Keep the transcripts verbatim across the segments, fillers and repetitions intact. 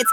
It's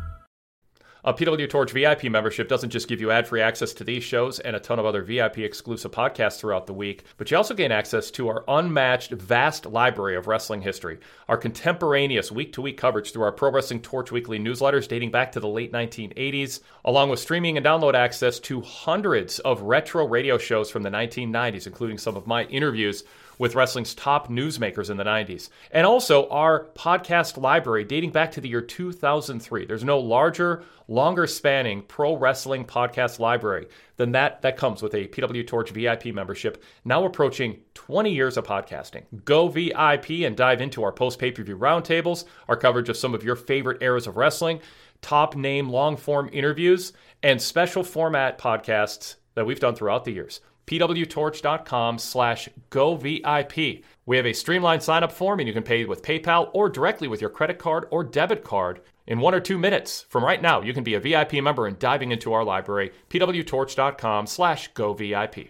A P W Torch V I P membership doesn't just give you ad-free access to these shows and a ton of other V I P-exclusive podcasts throughout the week, but you also gain access to our unmatched, vast library of wrestling history, our contemporaneous week-to-week coverage through our Pro Wrestling Torch weekly newsletters dating back to the late nineteen eighties, along with streaming and download access to hundreds of retro radio shows from the nineteen nineties, including some of my interviews with wrestling's top newsmakers in the nineties. And also our podcast library dating back to the year two thousand three. There's no larger, longer spanning pro wrestling podcast library than that that comes with a P W Torch V I P membership, now approaching twenty years of podcasting. Go V I P and dive into our post-pay-per-view roundtables, our coverage of some of your favorite eras of wrestling, top name long-form interviews, and special format podcasts that we've done throughout the years. pwtorch.com slash govip. We have a streamlined sign-up form, and you can pay with PayPal or directly with your credit card or debit card in one or two minutes. From right now, you can be a V I P member and diving into our library, pwtorch.com slash govip.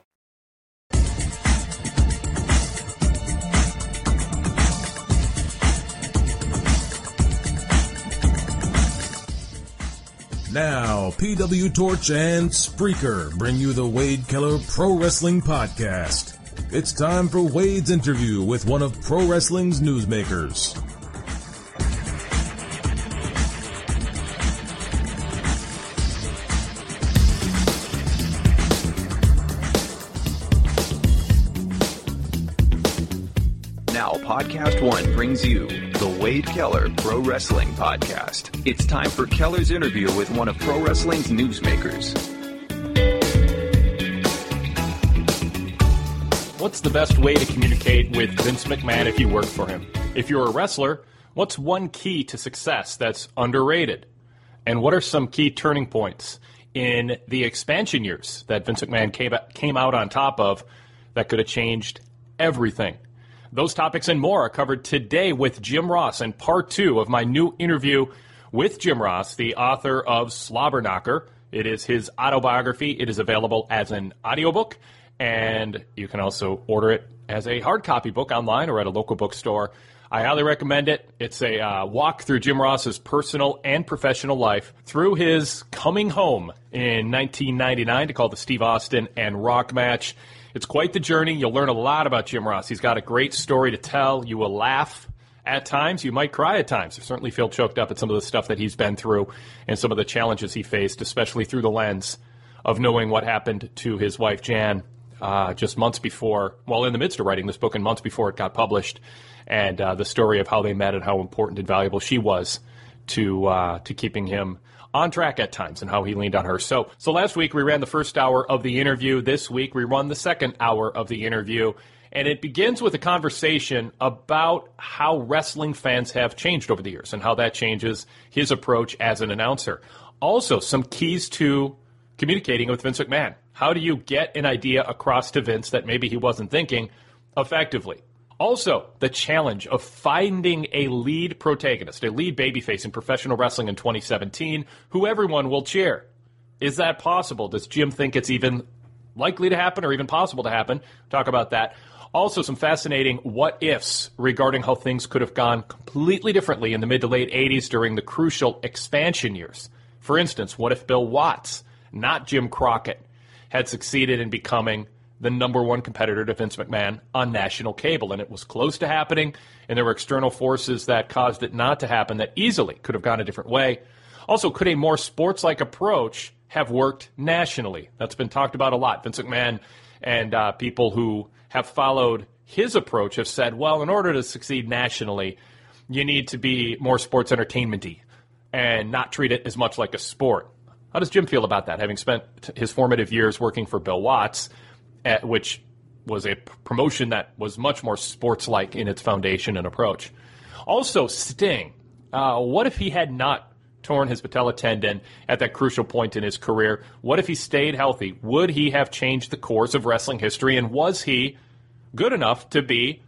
Now, P W Torch and Spreaker bring you the Wade Keller Pro Wrestling Podcast. It's time for Wade's interview with one of pro wrestling's newsmakers. Now, Podcast One brings you the Wade Keller Pro Wrestling Podcast. It's time for Keller's interview with one of pro wrestling's newsmakers. What's the best way to communicate with Vince McMahon if you work for him? If you're a wrestler, what's one key to success that's underrated? And what are some key turning points in the expansion years that Vince McMahon came, came out on top of that could have changed everything? Those topics and more are covered today with Jim Ross in part two of my new interview with Jim Ross, the author of Slobberknocker. It is his autobiography. It is available as an audiobook, and you can also order it as a hard copy book online or at a local bookstore. I highly recommend it. It's a uh, walk through Jim Ross's personal and professional life through his coming home in nineteen ninety-nine to call the Steve Austin and Rock match. It's quite the journey. You'll learn a lot about Jim Ross. He's got a great story to tell. You will laugh at times. You might cry at times. I certainly feel choked up at some of the stuff that he's been through and some of the challenges he faced, especially through the lens of knowing what happened to his wife, Jan, uh, just months before, well, in the midst of writing this book and months before it got published, and uh, the story of how they met and how important and valuable she was to uh, to keeping him on track at times and how he leaned on her. So, so last week we ran the first hour of the interview. This week we run the second hour of the interview. And it begins with a conversation about how wrestling fans have changed over the years and how that changes his approach as an announcer. Also, some keys to communicating with Vince McMahon. How do you get an idea across to Vince that maybe he wasn't thinking effectively? Also, the challenge of finding a lead protagonist, a lead babyface in professional wrestling in twenty seventeen, who everyone will cheer. Is that possible? Does Jim think it's even likely to happen or even possible to happen? Talk about that. Also, some fascinating what-ifs regarding how things could have gone completely differently in the mid to late eighties during the crucial expansion years. For instance, what if Bill Watts, not Jim Crockett, had succeeded in becoming the number one competitor to Vince McMahon on national cable? And it was close to happening, and there were external forces that caused it not to happen that easily could have gone a different way. Also, could a more sports-like approach have worked nationally? That's been talked about a lot. Vince McMahon and uh, people who have followed his approach have said, well, in order to succeed nationally, you need to be more sports entertainment-y and not treat it as much like a sport. How does Jim feel about that, having spent his formative years working for Bill Watts, at, which was a promotion that was much more sports-like in its foundation and approach? Also, Sting. Uh, what if he had not torn his patella tendon at that crucial point in his career? What if he stayed healthy? Would he have changed the course of wrestling history? And was he good enough to be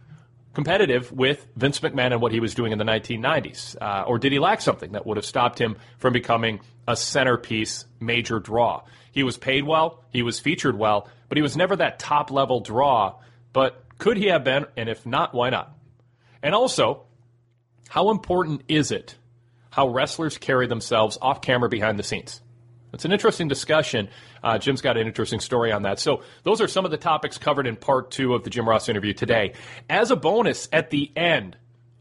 competitive with Vince McMahon and what he was doing in the nineteen nineties? Uh, or did he lack something that would have stopped him from becoming a centerpiece major draw? He was paid well, he was featured well, but he was never that top-level draw. But could he have been? And if not, why not? And also, how important is it how wrestlers carry themselves off camera behind the scenes? It's an interesting discussion. Uh, Jim's got an interesting story on that. So those are some of the topics covered in part two of the Jim Ross interview today. As a bonus at the end,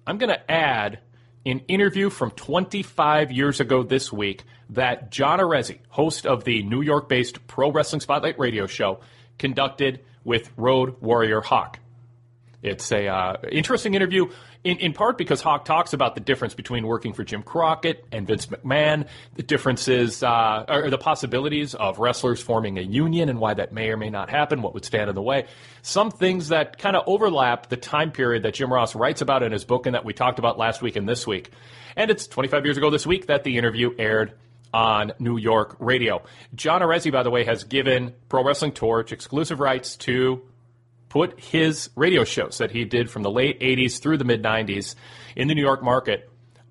I'm going to add an interview from twenty-five years ago this week that John Arezzi, host of the New York-based Pro Wrestling Spotlight radio show, conducted with Road Warrior Hawk. It's a uh, interesting interview, in, in part because Hawk talks about the difference between working for Jim Crockett and Vince McMahon, the differences, uh, or the possibilities of wrestlers forming a union and why that may or may not happen, what would stand in the way. Some things that kind of overlap the time period that Jim Ross writes about in his book and that we talked about last week and this week. And it's twenty-five years ago this week that the interview aired on New York radio. John Arezzi, by the way, has given Pro Wrestling Torch exclusive rights to put his radio shows that he did from the late eighties through the mid-nineties in the New York market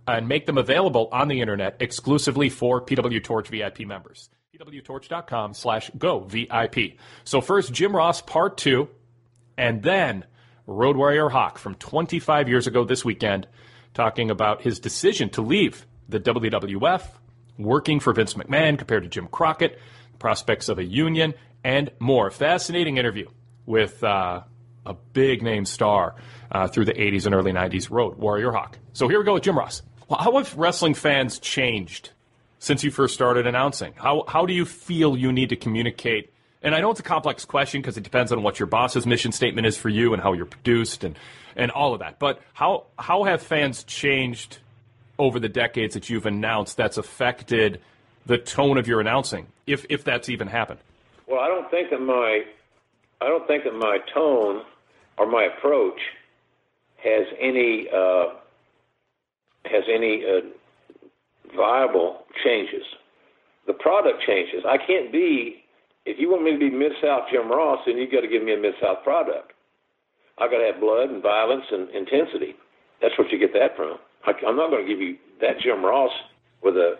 and make them available on the internet exclusively for P W Torch V I P members. P W Torch dot com slash go V I P. So first, Jim Ross Part two, and then Road Warrior Hawk from twenty-five years ago this weekend, talking about his decision to leave the W W F, working for Vince McMahon compared to Jim Crockett, prospects of a union, and more. Fascinating interview with uh, a big-name star uh, through the eighties and early nineties, Road Warrior Hawk. So here we go with Jim Ross. Well, how have wrestling fans changed since you first started announcing? How how do you feel you need to communicate? And I know it's a complex question because it depends on what your boss's mission statement is for you and how you're produced and, and all of that. But how how have fans changed over the decades that you've announced that's affected the tone of your announcing, if if that's even happened? Well, I don't think that my... I don't think that my tone or my approach has any uh, has any uh, viable changes. The product changes. I can't be, if you want me to be Mid-South Jim Ross, then you've got to give me a Mid-South product. I've got to have blood and violence and intensity. That's what you get that from. I, I'm not going to give you that Jim Ross with a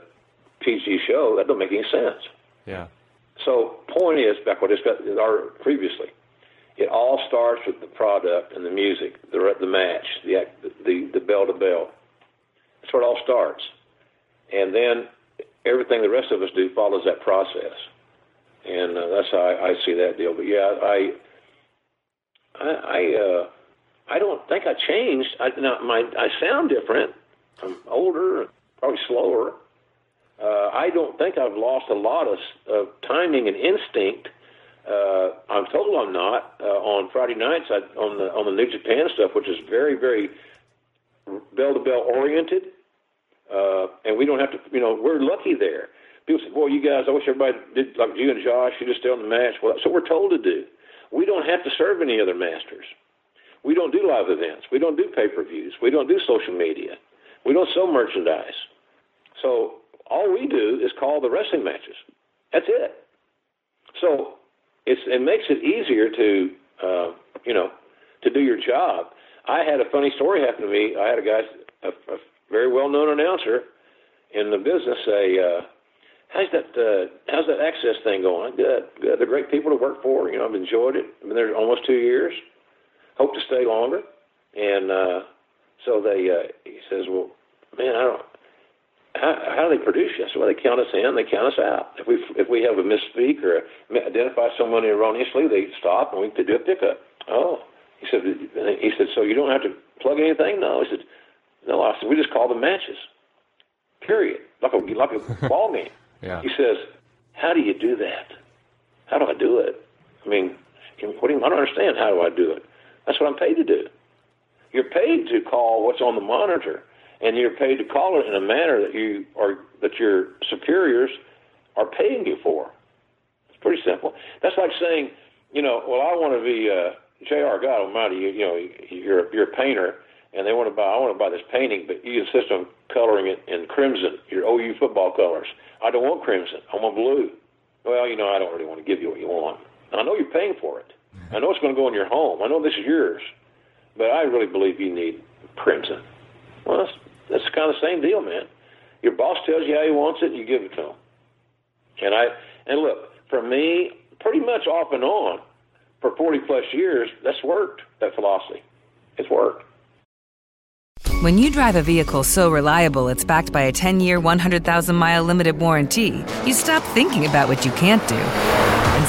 P G show. That don't make any sense. Yeah. So point is, back what I discussed previously, It all starts with the product and the music, the the match, the the the bell to bell. That's where it all starts, and then everything the rest of us do follows that process. And uh, that's how I, I see that deal. But yeah, I I I, uh, I don't think I changed. I not my I sound different. I'm older, probably slower. Uh, I don't think I've lost a lot of, of timing and instinct. Uh, I'm told I'm not. Uh, on Friday nights, I, on the on the New Japan stuff, which is very, very bell to bell oriented, uh, and we don't have to. You know, we're lucky there. People say, "Boy, you guys, I wish everybody did like you and Josh. You just stay on the match." Well, that's what we're told to do. We don't have to serve any other masters. We don't do live events. We don't do pay-per-views. We don't do social media. We don't sell merchandise. So all we do is call the wrestling matches. That's it. So it's, it makes it easier to, uh, you know, to do your job. I had a funny story happen to me. I had a guy, a, a very well-known announcer in the business, say, uh, how's that, uh, how's that access thing going? Good, good. They're great people to work for. You know, I've enjoyed it. I've been there almost two years. Hope to stay longer. And uh, so they, uh, he says, well, man, I don't, How, how do they produce you? I said, well, they count us in, they count us out. If we if we have a misspeak or identify someone erroneously, they stop and we could do a pickup. Oh, he said. He said, so you don't have to plug anything? No, he said. No, I said we just call them matches. Period. Like a like a ball game. Yeah. He says, how do you do that? How do I do it? I mean, what do you, I don't understand. How do I do it? That's what I'm paid to do. You're paid to call what's on the monitor. And you're paid to call it in a manner that you are that your superiors are paying you for. It's pretty simple. That's like saying, you know, well, I want to be uh, J R God Almighty. You, you know, you're you're a painter, and they want to buy. I want to buy this painting, but you insist on coloring it in crimson, your O U football colors. I don't want crimson. I want blue. Well, you know, I don't really want to give you what you want. I know you're paying for it. I know it's going to go in your home. I know this is yours, but I really believe you need crimson. Well, that's That's kind of the same deal, man. Your boss tells you how he wants it, and you give it to him. And I and look, for me, pretty much off and on, for forty plus years, that's worked, that philosophy. It's worked. When you drive a vehicle so reliable it's backed by a ten-year, one hundred thousand mile limited warranty, you stop thinking about what you can't do and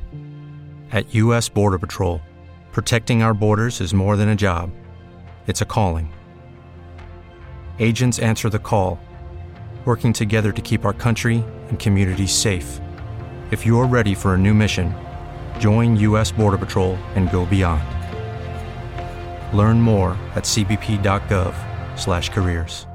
At U S Border Patrol, protecting our borders is more than a job. It's a calling. Agents answer the call, working together to keep our country and communities safe. If you're ready for a new mission, join U S Border Patrol and go beyond. Learn more at c b p dot gov slash careers.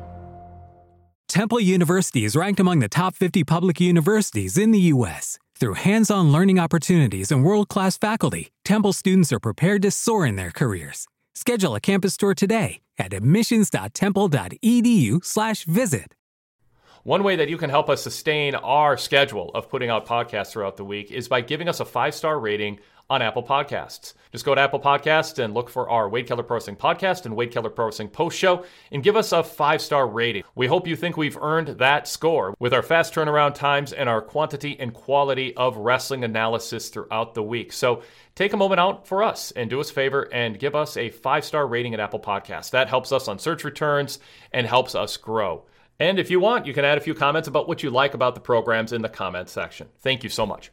Temple University is ranked among the top fifty public universities in the U S Through hands-on learning opportunities and world-class faculty, Temple students are prepared to soar in their careers. Schedule a campus tour today at admissions dot temple dot e d u slash visit. One way that you can help us sustain our schedule of putting out podcasts throughout the week is by giving us a five-star rating on Apple Podcasts. Just go to Apple Podcasts and look for our Wade Keller Pro Wrestling Podcast and Wade Keller Pro Wrestling Post Show and give us a five-star rating. We hope you think we've earned that score with our fast turnaround times and our quantity and quality of wrestling analysis throughout the week. So take a moment out for us and do us a favor and give us a five-star rating at Apple Podcasts. That helps us on search returns and helps us grow. And if you want, you can add a few comments about what you like about the programs in the comments section. Thank you so much.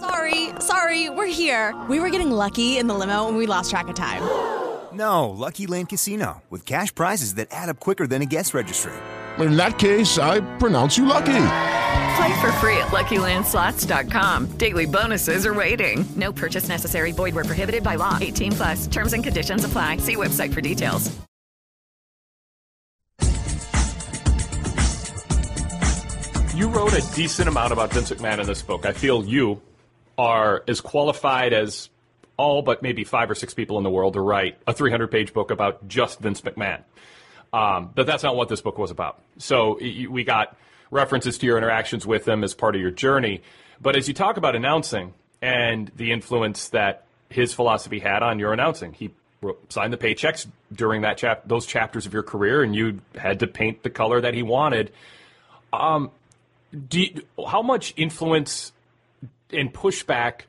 Sorry, sorry, we're here. We were getting lucky in the limo and we lost track of time. No, Lucky Land Casino, with cash prizes that add up quicker than a guest registry. In that case, I pronounce you lucky. Play for free at Lucky Land Slots dot com. Daily bonuses are waiting. No purchase necessary. Void where prohibited by law. eighteen plus. Terms and conditions apply. See website for details. You wrote a decent amount about Vince McMahon in this book. I feel you are as qualified as all but maybe five or six people in the world to write a three hundred page book about just Vince McMahon. Um, but that's not what this book was about. So we got references to your interactions with him as part of your journey. But as you talk about announcing and the influence that his philosophy had on your announcing, he signed the paychecks during that chap- those chapters of your career, and you had to paint the color that he wanted. Um, do you, how much influence and pushback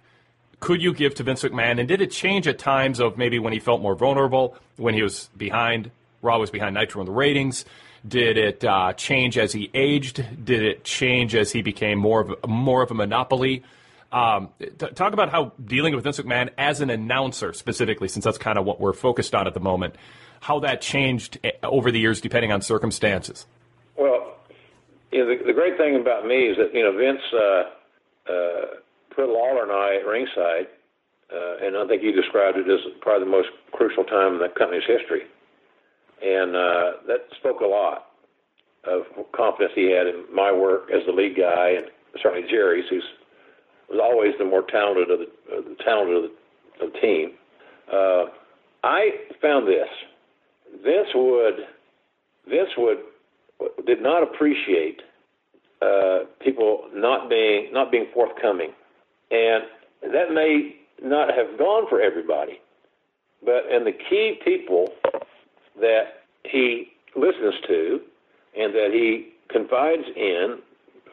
could you give to Vince McMahon? And did it change at times of maybe when he felt more vulnerable, when he was behind, Raw was behind Nitro in the ratings? Did it uh, change as he aged? Did it change as he became more of a, more of a monopoly? Um, t- talk about how dealing with Vince McMahon as an announcer specifically, since that's kind of what we're focused on at the moment, how that changed over the years depending on circumstances. Well, you know, the, the great thing about me is that, you know, Vince uh, uh, put Lawler and I at ringside, uh, and I think he described it as probably the most crucial time in the company's history. And uh, that spoke a lot of confidence he had in my work as the lead guy, and certainly Jerry's, who was always the more talented of the, uh, the talented of the, of the team. Uh, I found this: Vince would, Vince would, did not appreciate uh, people not being not being forthcoming, and that may not have gone for everybody, but and the key people that he listens to and that he confides in,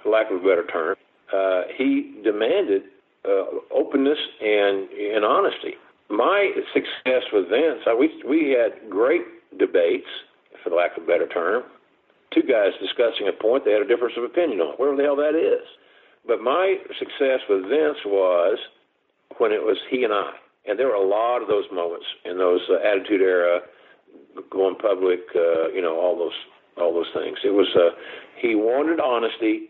for lack of a better term, uh, he demanded uh, openness and, and honesty. My success with Vince, we, we had great debates, for lack of a better term. Two guys discussing a point, they had a difference of opinion on, whatever the hell that is. But my success with Vince was when it was he and I. And there were a lot of those moments in those uh, Attitude Era, going public, uh, you know, all those all those things. It was uh, he wanted honesty,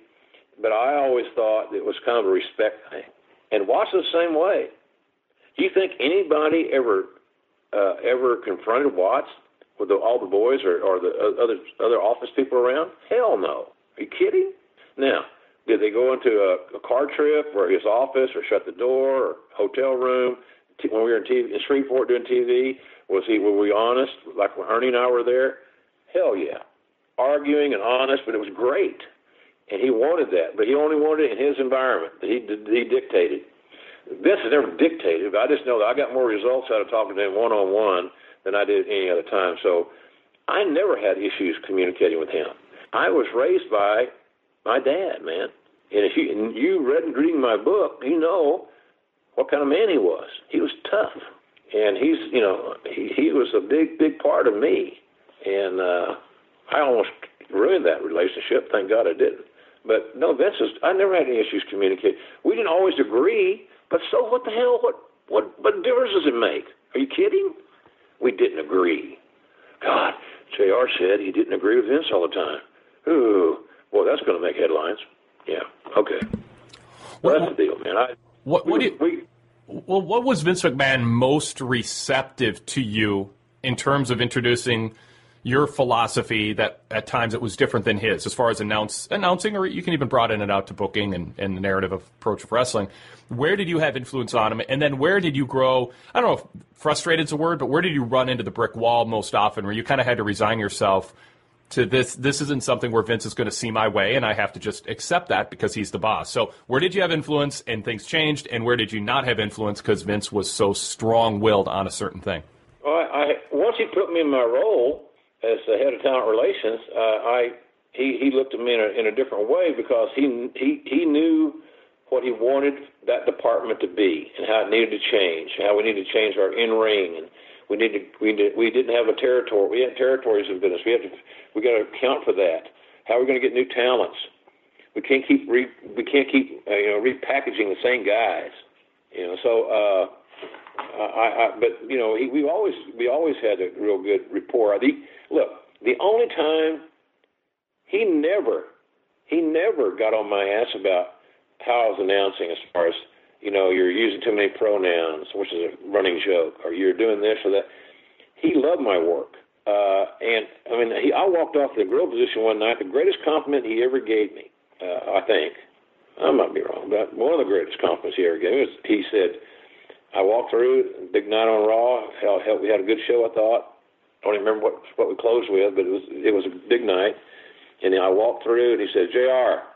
but I always thought it was kind of a respect thing. And Watson's the same way. Do you think anybody ever uh, ever confronted Watts with the, all the boys or, or the other other office people around? Hell no. Are you kidding? Now, did they go into a, a car trip or his office or shut the door or hotel room when we were in, T V, in Shreveport doing T V? Was he? Were we honest? Like when Ernie and I were there? Hell yeah. Arguing and honest, but it was great. And he wanted that, but he only wanted it in his environment. He, he dictated. This is never dictated, but I just know that I got more results out of talking to him one-on-one than I did any other time. So I never had issues communicating with him. I was raised by my dad, man. And if you, and you read and reading my book, you know what kind of man he was. He was tough. And he's, you know, he, he was a big, big part of me. And uh, I almost ruined that relationship. Thank God I didn't. But, no, Vince is, I never had any issues communicating. We didn't always agree, but so what the hell? What, what, what difference does it make? Are you kidding? We didn't agree. God, J R said he didn't agree with Vince all the time. Ooh, boy, that's going to make headlines. Yeah, okay. Well, well that's the deal, man. I, what what we, do you... We, Well, what was Vince McMahon most receptive to you in terms of introducing your philosophy that at times it was different than his as far as announce, announcing, or you can even broaden it out to booking and, and the narrative of approach of wrestling. Where did you have influence on him? And then where did you grow? I don't know if frustrated is a word, but where did you run into the brick wall most often where you kind of had to resign yourself to this? This isn't something where Vince is going to see my way, and I have to just accept that because he's the boss. So where did you have influence and things changed, and where did you not have influence because Vince was so strong-willed on a certain thing? Well, I, I, once he put me in my role as the head of talent relations, uh, I he, he looked at me in a, in a different way because he, he, he knew what he wanted that department to be and how it needed to change, how we needed to change our in-ring, and We need to, we did, we didn't have a territory. We had territories of goodness. We have to, we got to account for that. How are we going to get new talents? We can't keep re, we can't keep uh, you know repackaging the same guys. You know, so uh, I, I but you know he, we always we always had a real good rapport. The, look, the only time he never he never got on my ass about how I was announcing as far as, you know, you're using too many pronouns, which is a running joke, or you're doing this or that. He loved my work. Uh, and, I mean, he, I walked off the grill position one night, the greatest compliment he ever gave me, uh, I think. I might be wrong, but one of the greatest compliments he ever gave me was he said, I walked through, big night on Raw, hell, hell, we had a good show, I thought. I don't even remember what, what we closed with, but it was, it was a big night. And I walked through, and he said, J R,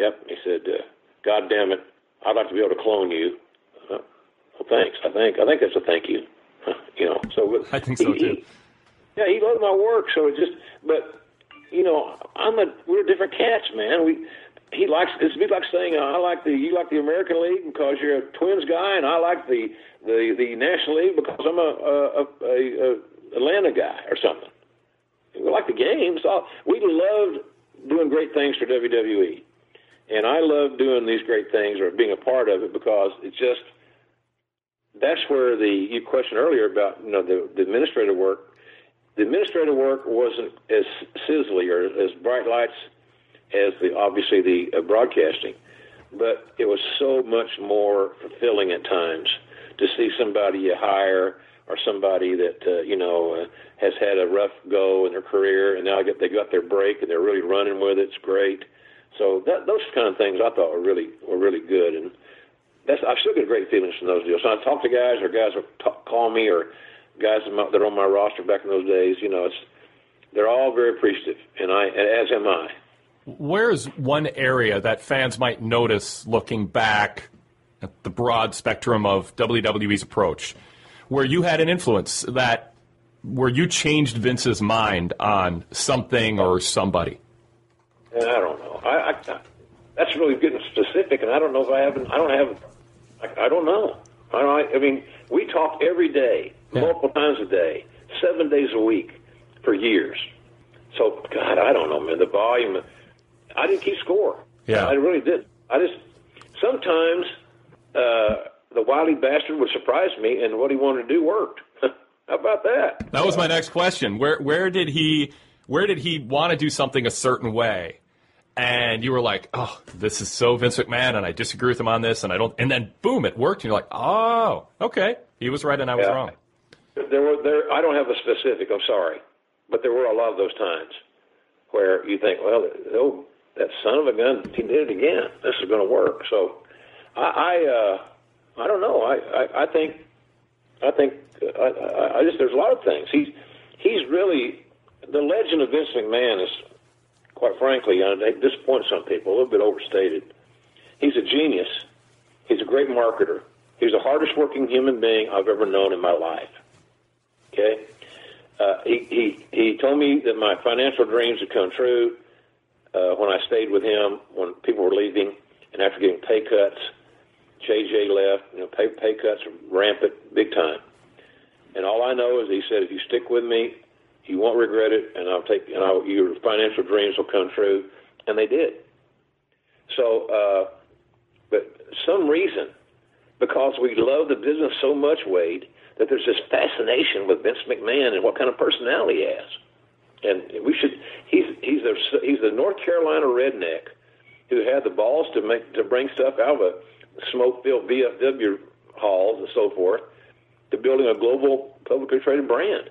yep, he said, uh, God damn it, I'd like to be able to clone you. Uh, well, thanks. I think I think that's a thank you. You know. So I think so he, too. He, yeah, he loved my work. So it just, but you know, I'm a we're different cats, man. We he likes it's be like saying I like the you like the American League because you're a Twins guy, and I like the the, the National League because I'm a, a, a, a Atlanta guy or something. We like the games. We loved doing great things for W W E. And I love doing these great things or being a part of it because it's just, that's where the, you questioned earlier about, you know, the, the administrative work. The administrative work wasn't as sizzly or as bright lights as the, obviously the uh, broadcasting, but it was so much more fulfilling at times to see somebody you hire or somebody that, uh, you know, uh, has had a rough go in their career and now they got their break and they're really running with it. It's great. So that, those kind of things I thought were really were really good, and that's I still get great feelings from those deals. So I talk to guys, or guys will talk, call me, or guys that are on my roster back in those days. You know, it's they're all very appreciative, and I as am I. Where's one area that fans might notice looking back at the broad spectrum of W W E's approach, where you had an influence that where you changed Vince's mind on something or somebody? I don't know. I, I, that's really good and specific, and I don't know if I haven't. I don't have. I, I don't know. I, don't, I mean, we talked every day, yeah. multiple times a day, seven days a week for years. So, God, I don't know, man. The volume. I didn't keep score. Yeah, I really didn't. I just sometimes uh, the wily bastard would surprise me, and what he wanted to do worked. How about that? That was my next question. Where where did he where did he want to do something a certain way? And you were like, oh, this is so Vince McMahon, and I disagree with him on this, and I don't. And then, boom, it worked, and you're like, oh, okay, he was right, and I was yeah. wrong. There were there. I don't have a specific. I'm sorry, but there were a lot of those times where you think, well, oh, that son of a gun, he did it again. This is going to work. So, I, I, uh, I don't know. I, I, I think, I think, I, I just there's a lot of things. He's, he's really the legend of Vince McMahon is. Quite frankly, I disappoint some people, a little bit overstated. He's a genius. He's a great marketer. He's the hardest working human being I've ever known in my life. Okay? Uh, he, he, he told me that my financial dreams had come true uh, when I stayed with him, when people were leaving, and after getting pay cuts, J J left. You know, pay, pay cuts are rampant, big time. And all I know is he said, if you stick with me, you won't regret it, and I'll take. And I'll, your financial dreams will come true, and they did. So, uh, but some reason, because we love the business so much, Wade, that there's this fascination with Vince McMahon and what kind of personality he has. And we should. He's he's the he's the North Carolina redneck who had the balls to make to bring stuff out of a smoke-filled V F W halls and so forth to building a global publicly traded brand.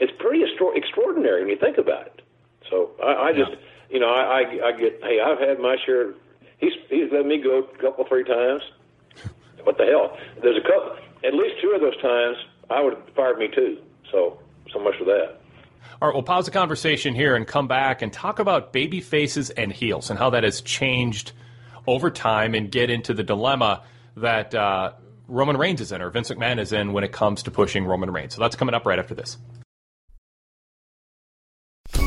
It's pretty extra- extraordinary when you think about it. So I, I just, yeah. you know, I, I, I get, hey, I've had my share. He's he's let me go a couple, three times. What the hell? There's a couple, at least two of those times, I would have fired me too. So, so much for that. All right, we'll pause the conversation here and come back and talk about baby faces and heels and how that has changed over time and get into the dilemma that uh, Roman Reigns is in, or Vince McMahon is in, when it comes to pushing Roman Reigns. So that's coming up right after this.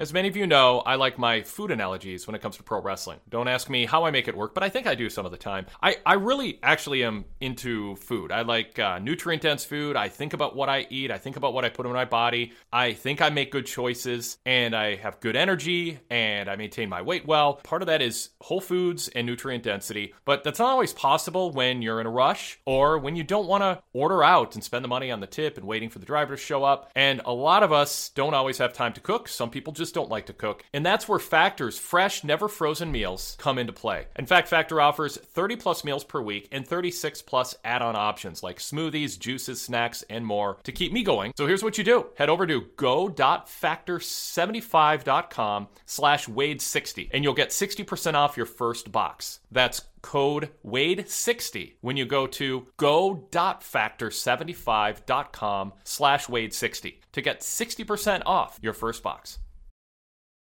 As many of you know, I like my food analogies when it comes to pro wrestling. Don't ask me how I make it work, but I think I do some of the time. I, I really actually am into food. I like uh, nutrient-dense food. I think about what I eat. I think about what I put in my body. I think I make good choices, and I have good energy, and I maintain my weight well. Part of that is whole foods and nutrient density, but that's not always possible when you're in a rush or when you don't want to order out and spend the money on the tip and waiting for the driver to show up. And a lot of us don't always have time to cook. Some people just don't like to cook. And that's where Factor's fresh, never frozen meals come into play. In fact, Factor offers thirty plus meals per week and thirty-six plus add-on options like smoothies, juices, snacks, and more to keep me going. So here's what you do. Head over to go dot factor seventy-five dot com slash Wade sixty and you'll get sixty percent off your first box. That's code Wade sixty when you go to go dot factor seventy-five dot com slash Wade sixty to get sixty percent off your first box.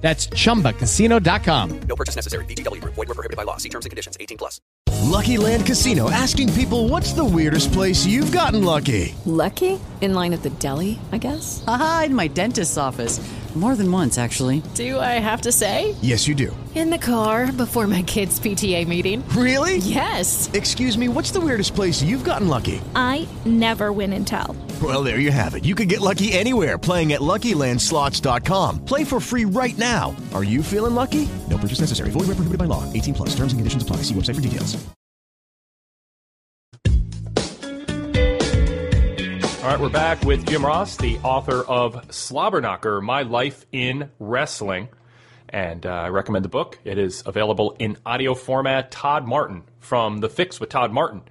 That's chumba casino dot com. No purchase necessary. V G W Group. Void where prohibited by law. See terms and conditions. eighteen plus. Lucky Land Casino. Asking people, what's the weirdest place you've gotten lucky? Lucky? In line at the deli, I guess? Aha, in my dentist's office. More than once, actually. Do I have to say? Yes, you do. In the car before my kids' P T A meeting. Really? Yes. Excuse me, what's the weirdest place you've gotten lucky? I never win and tell. Well, there you have it. You can get lucky anywhere, playing at lucky land slots dot com. Play for free right now. Are you feeling lucky? No purchase necessary. Void where prohibited by law. eighteen plus. Terms and conditions apply. See website for details. All right, we're back with Jim Ross, the author of Slobberknocker, My Life in Wrestling. And uh, I recommend the book. It is available in audio format. Todd Martin from The Fix with Todd Martin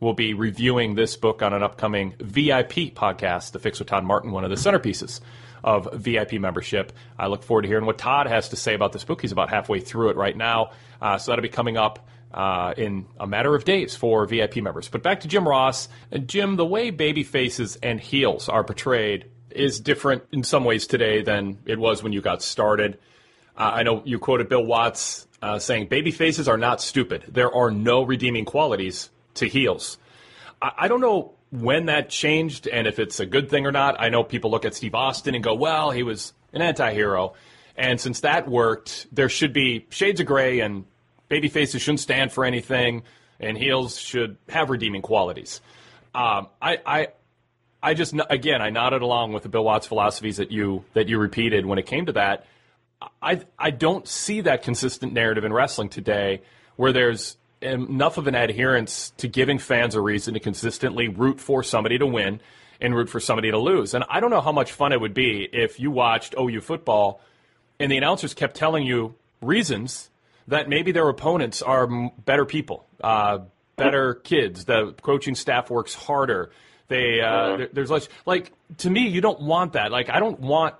will be reviewing this book on an upcoming V I P podcast, The Fix with Todd Martin, one of the centerpieces of V I P membership. I look forward to hearing what Todd has to say about this book. He's about halfway through it right now. Uh, so that'll be coming up uh, in a matter of days for V I P members. But back to Jim Ross. And Jim, the way baby faces and heels are portrayed is different in some ways today than it was when you got started. Uh, I know you quoted Bill Watts uh, saying, baby faces are not stupid. There are no redeeming qualities to heels. I, I don't know when that changed and if it's a good thing or not. I know people look at Steve Austin and go, well, he was an anti-hero. And since that worked, there should be shades of gray and baby faces shouldn't stand for anything and heels should have redeeming qualities. Um, I, I, I just, again, I nodded along with the Bill Watts philosophies that you that you repeated when it came to that. I, I don't see that consistent narrative in wrestling today where there's enough of an adherence to giving fans a reason to consistently root for somebody to win and root for somebody to lose. And I don't know how much fun it would be if you watched O U football and the announcers kept telling you reasons that maybe their opponents are better people, uh, better kids, the coaching staff works harder. They uh, there's less, like, to me, you don't want that. Like, I don't want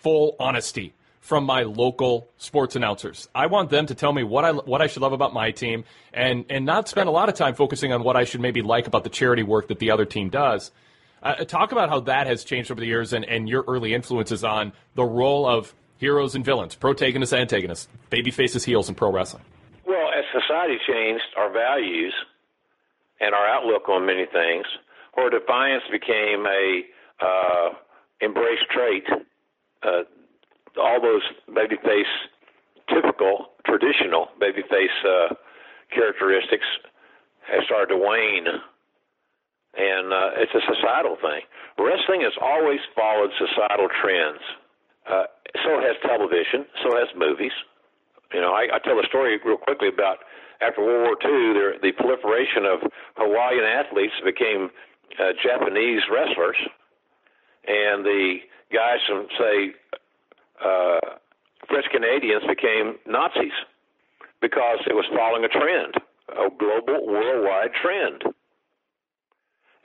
full honesty from my local sports announcers. I want them to tell me what I what I should love about my team, and and not spend a lot of time focusing on what I should maybe like about the charity work that the other team does. Uh, talk about how that has changed over the years, and and your early influences on the role of heroes and villains, protagonists, antagonists, baby faces, heels in pro wrestling. Well, as society changed, our values and our outlook on many things, or defiance became a uh, embraced trait. Uh, all those babyface, typical, traditional babyface uh, characteristics have started to wane. And uh, it's a societal thing. Wrestling has always followed societal trends. Uh, so has television. So has movies. You know, I, I tell a story real quickly about after World War Two, there, the proliferation of Hawaiian athletes became Uh, Japanese wrestlers, and the guys from, say, uh, French Canadians became Nazis because it was following a trend, a global, worldwide trend.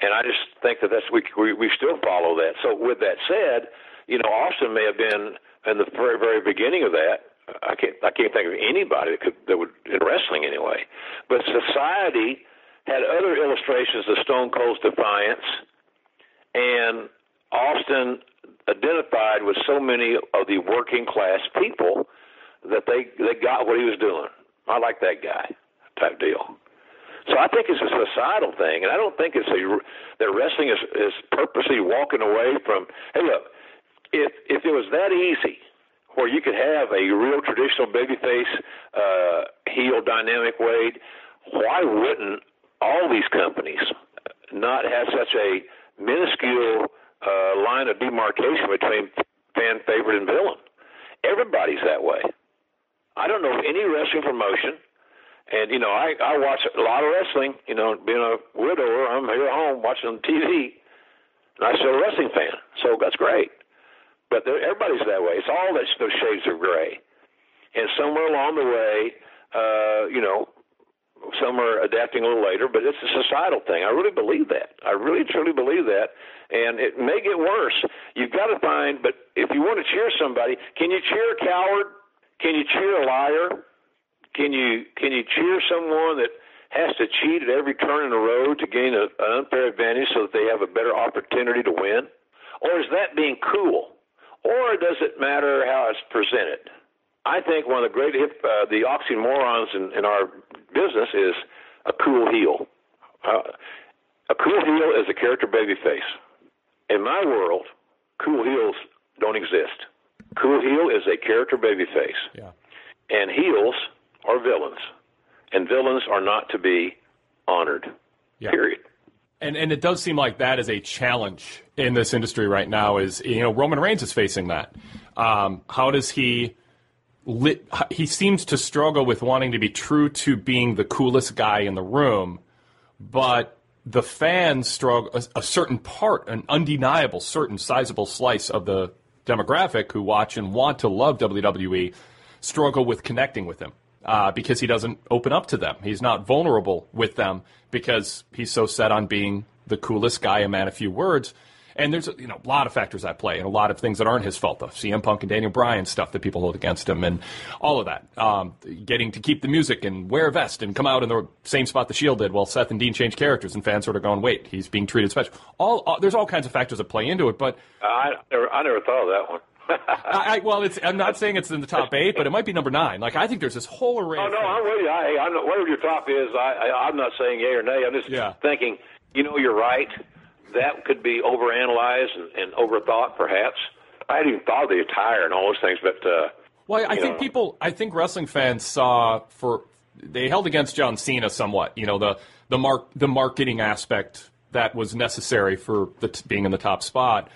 And I just think that that's, we, we, we still follow that. So with that said, you know, Austin may have been in the very, very beginning of that. I can't, I can't think of anybody that could, that would, in wrestling anyway. But society had other illustrations of Stone Cold's defiance, and Austin identified with so many of the working class people that they they got what he was doing. I like that guy type deal. So I think it's a societal thing, and I don't think it's a, that wrestling is, is purposely walking away from, hey, look, if, if it was that easy where you could have a real traditional babyface uh, heel dynamic way, why wouldn't all these companies not have such a minuscule uh, line of demarcation between fan favorite and villain? Everybody's that way. I don't know any wrestling promotion, and, you know, I, I watch a lot of wrestling. You know, being a widower, I'm here at home watching T V, and I'm still a wrestling fan, so that's great. But everybody's that way. It's all that's those shades of gray. And somewhere along the way, uh, you know, some are adapting a little later, but it's a societal thing. I really believe that. I really, truly believe that. And it may get worse. You've got to find, but if you want to cheer somebody, can you cheer a coward? Can you cheer a liar? Can you can you cheer someone that has to cheat at every turn in the road to gain a, an unfair advantage so that they have a better opportunity to win? Or is that being cool? Or does it matter how it's presented? I think one of the great uh, the oxymorons in, in our business is a cool heel. Uh, a cool heel is a character babyface. In my world, cool heels don't exist. Cool heel is a character babyface. Yeah. And heels are villains. And villains are not to be honored, yeah. Period. And and it does seem like that is a challenge in this industry right now is, you know, Roman Reigns is facing that. Um, how does he... Lit, he seems to struggle with wanting to be true to being the coolest guy in the room, but the fans struggle, a, a certain part, an undeniable, certain sizable slice of the demographic who watch and want to love W W E struggle with connecting with him uh, because he doesn't open up to them. He's not vulnerable with them because he's so set on being the coolest guy, a man of few words. And there's, you know, a lot of factors at play and a lot of things that aren't his fault, though. C M Punk and Daniel Bryan stuff that people hold against him and all of that. Um, getting to keep the music and wear a vest and come out in the same spot the Shield did while Seth and Dean changed characters and fans sort of going, wait, he's being treated special. All, all There's all kinds of factors that play into it, but... Uh, I, never, I never thought of that one. I, I, well, it's, I'm not saying it's in the top eight, but it might be number nine. Like, I think there's this whole array. Oh, of no, I'm with you. I, I'm not, whatever your top is, I, I, I'm not saying yay or nay. I'm just yeah. thinking, you know, you're right. That could be overanalyzed and, and overthought, perhaps. I hadn't even thought of the attire and all those things, but... Uh, well, I, I think know. people, I think wrestling fans saw for... They held against John Cena somewhat, you know, the, the, mar- the marketing aspect that was necessary for the t- being in the top spot.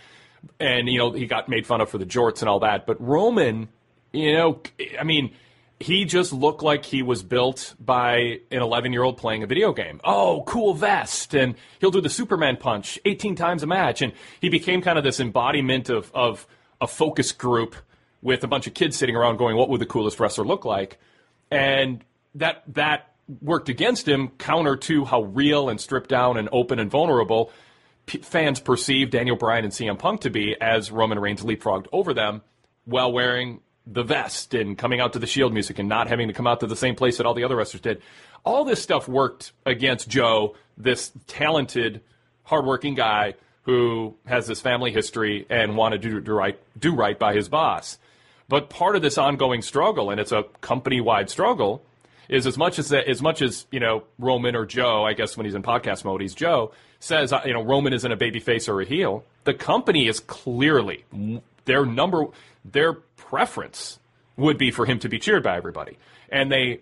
And, you know, he got made fun of for the jorts and all that. But Roman, you know, I mean, he just looked like he was built by an eleven-year-old playing a video game. Oh, cool vest. And he'll do the Superman punch eighteen times a match. And he became kind of this embodiment of, of a focus group with a bunch of kids sitting around going, what would the coolest wrestler look like? And that that worked against him, counter to how real and stripped down and open and vulnerable P- fans perceive Daniel Bryan and C M Punk to be as Roman Reigns leapfrogged over them while wearing the vest and coming out to the Shield music and not having to come out to the same place that all the other wrestlers did. All this stuff worked against Joe, this talented, hardworking guy who has this family history and wanted to do, do right, do right by his boss. But part of this ongoing struggle, and it's a company-wide struggle, is as much as as much as you know Roman or Joe, I guess when he's in podcast mode, he's Joe, says, you know, Roman isn't a babyface or a heel. The company is clearly, their number, their preference would be for him to be cheered by everybody. And they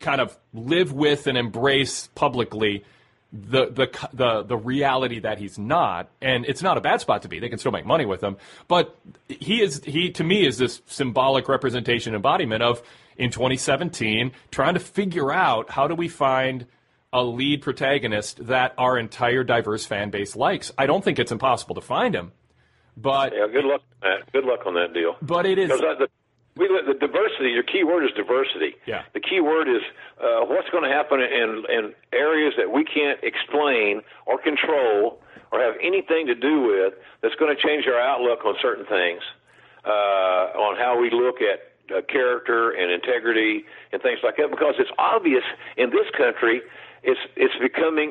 kind of live with and embrace publicly the the the, the reality that he's not. And it's not a bad spot to be. They can still make money with him. But he is he, to me, is this symbolic representation embodiment of, in twenty seventeen, trying to figure out how do we find a lead protagonist that our entire diverse fan base likes. I don't think it's impossible to find him, but yeah, good luck on that. Good luck on that deal. But it is uh, the, we, the diversity. Your key word is diversity. Yeah. The key word is uh, what's going to happen in in areas that we can't explain or control or have anything to do with. That's going to change our outlook on certain things, uh, on how we look at Uh, character and integrity and things like that, because it's obvious in this country it's it's becoming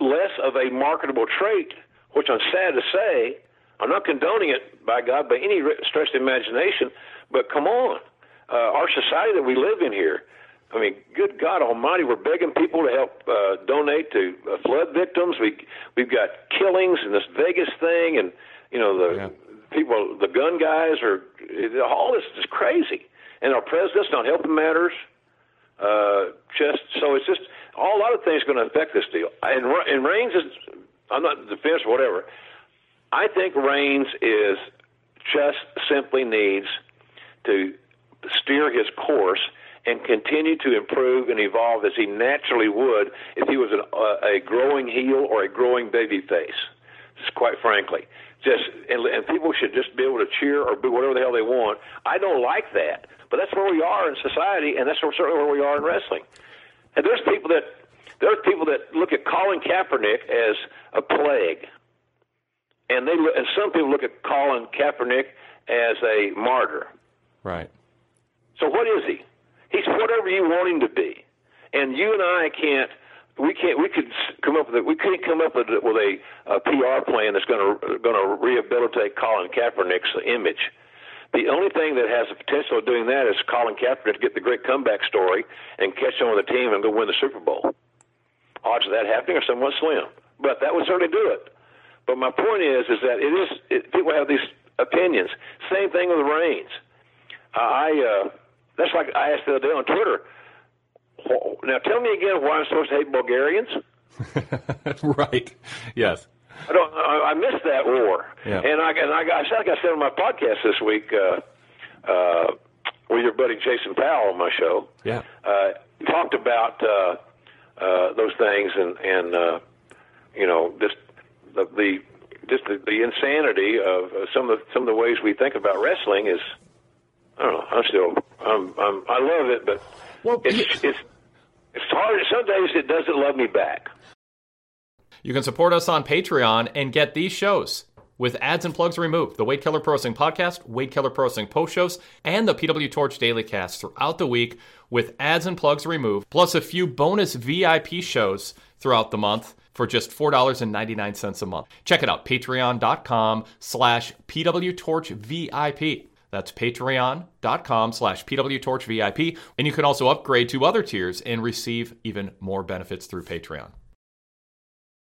less of a marketable trait, which I'm sad to say, I'm not condoning it, by God, by any stretch of imagination, but come on, uh, our society that we live in here, I mean, good God almighty, we're begging people to help uh, donate to uh, flood victims. We, we've got killings in this Vegas thing, and you know the yeah. people, the gun guys are, all this is crazy. And our president's not helping matters. Uh, just so it's just a whole lot of things going to affect this deal. And, and Reigns is, I'm not in defense or whatever. I think Reigns is just simply needs to steer his course and continue to improve and evolve as he naturally would if he was an, uh, a growing heel or a growing baby face. Just quite frankly. Just and, and people should just be able to cheer or do whatever the hell they want. I don't like that, but that's where we are in society, and that's where, certainly where we are in wrestling. And there's people that there are people that look at Colin Kaepernick as a plague, and they and some people look at Colin Kaepernick as a martyr. Right. So what is he? He's whatever you want him to be, and you and I can't. We can't. We could come up with. A, we couldn't come up with a, with a, a P R plan that's going to going to rehabilitate Colin Kaepernick's image. The only thing that has the potential of doing that is Colin Kaepernick to get the great comeback story and catch on with the team and go win the Super Bowl. Odds of that happening are somewhat slim, but that would certainly do it. But my point is, is that it is it, people have these opinions. Same thing with Reigns. Uh, I uh, that's like I asked the other day on Twitter. Now, tell me again why I'm supposed to hate Bulgarians. Right. Yes. I don't. I, I missed that war. Yeah. And I and I got. I got said on my podcast this week uh, uh, with your buddy Jason Powell on my show. Yeah. Uh, talked about uh, uh, those things and and uh, you know just the, the just the, the insanity of uh, some of the, some of the ways we think about wrestling is. I don't know. I'm still. I'm. I'm I love it, but. Well, it's, it's, it's hard. Some days it doesn't love me back. You can support us on Patreon and get these shows. with ads and plugs removed. The Wade Keller Pro Wrestling Podcast, Wade Keller Pro Wrestling Post Shows, and the P W Torch Daily Cast throughout the week with ads and plugs removed, plus a few bonus V I P shows throughout the month for just four dollars and ninety-nine cents a month. Check it out, patreon.com slash pwtorchvip. That's patreon.com slash pwtorchvip. And you can also upgrade to other tiers and receive even more benefits through Patreon.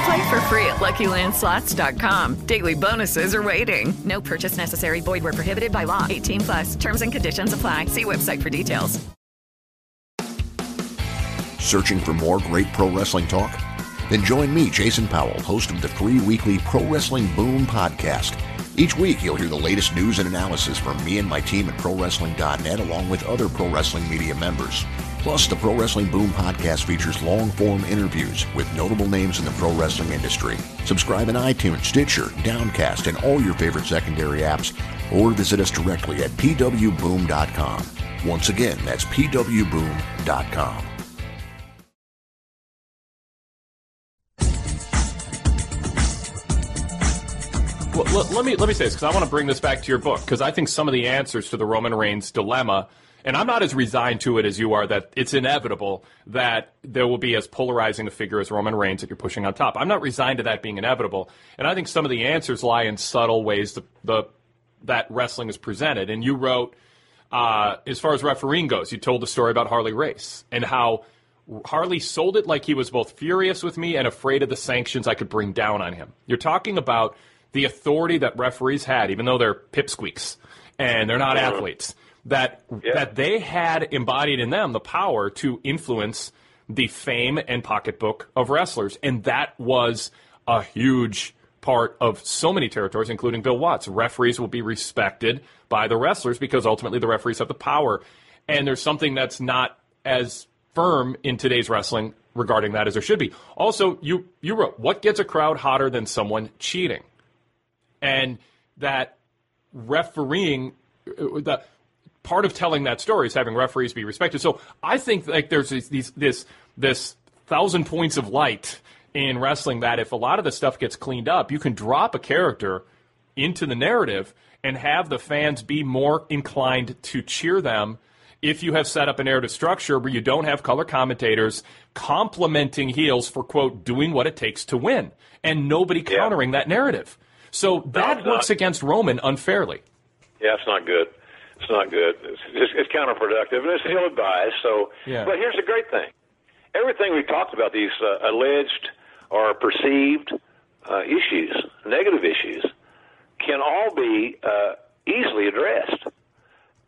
Play for free at lucky land slots dot com. Daily bonuses are waiting. No purchase necessary. Void where prohibited by law. eighteen plus. Terms and conditions apply. See website for details. Searching for more great pro wrestling talk? Then join me, Jason Powell, host of the free weekly Pro Wrestling Boom podcast. Each week, you'll hear the latest news and analysis from me and my team at pro wrestling dot net, along with other pro wrestling media members. Plus, the Pro Wrestling Boom podcast features long-form interviews with notable names in the pro wrestling industry. Subscribe on iTunes, Stitcher, Downcast, and all your favorite secondary apps, or visit us directly at p w boom dot com. Once again, that's p w boom dot com. Well, let me let me say this, because I want to bring this back to your book, because I think some of the answers to the Roman Reigns dilemma, and I'm not as resigned to it as you are, that it's inevitable that there will be as polarizing a figure as Roman Reigns that you're pushing on top. I'm not resigned to that being inevitable, and I think some of the answers lie in subtle ways the, the, that wrestling is presented. And you wrote, uh, as far as refereeing goes, you told the story about Harley Race and how Harley sold it like he was both furious with me and afraid of the sanctions I could bring down on him. You're talking about the authority that referees had, even though they're pipsqueaks and they're not athletes, that yeah. that they had embodied in them the power to influence the fame and pocketbook of wrestlers. And that was a huge part of so many territories, including Bill Watts. Referees will be respected by the wrestlers because ultimately the referees have the power. And there's something that's not as firm in today's wrestling regarding that as there should be. Also, you, you wrote, what gets a crowd hotter than someone cheating? And that refereeing, the part of telling that story is having referees be respected. So I think like there's these, this this thousand points of light in wrestling that if a lot of the stuff gets cleaned up, you can drop a character into the narrative and have the fans be more inclined to cheer them if you have set up a narrative structure where you don't have color commentators complimenting heels for, quote, doing what it takes to win and nobody countering yeah. that narrative. So that no, works not. against Roman unfairly. Yeah, it's not good. It's not good. It's, it's, it's counterproductive, and it's ill-advised. So, yeah. But here's the great thing. Everything we've talked about, these uh, alleged or perceived uh, issues, negative issues, can all be uh, easily addressed.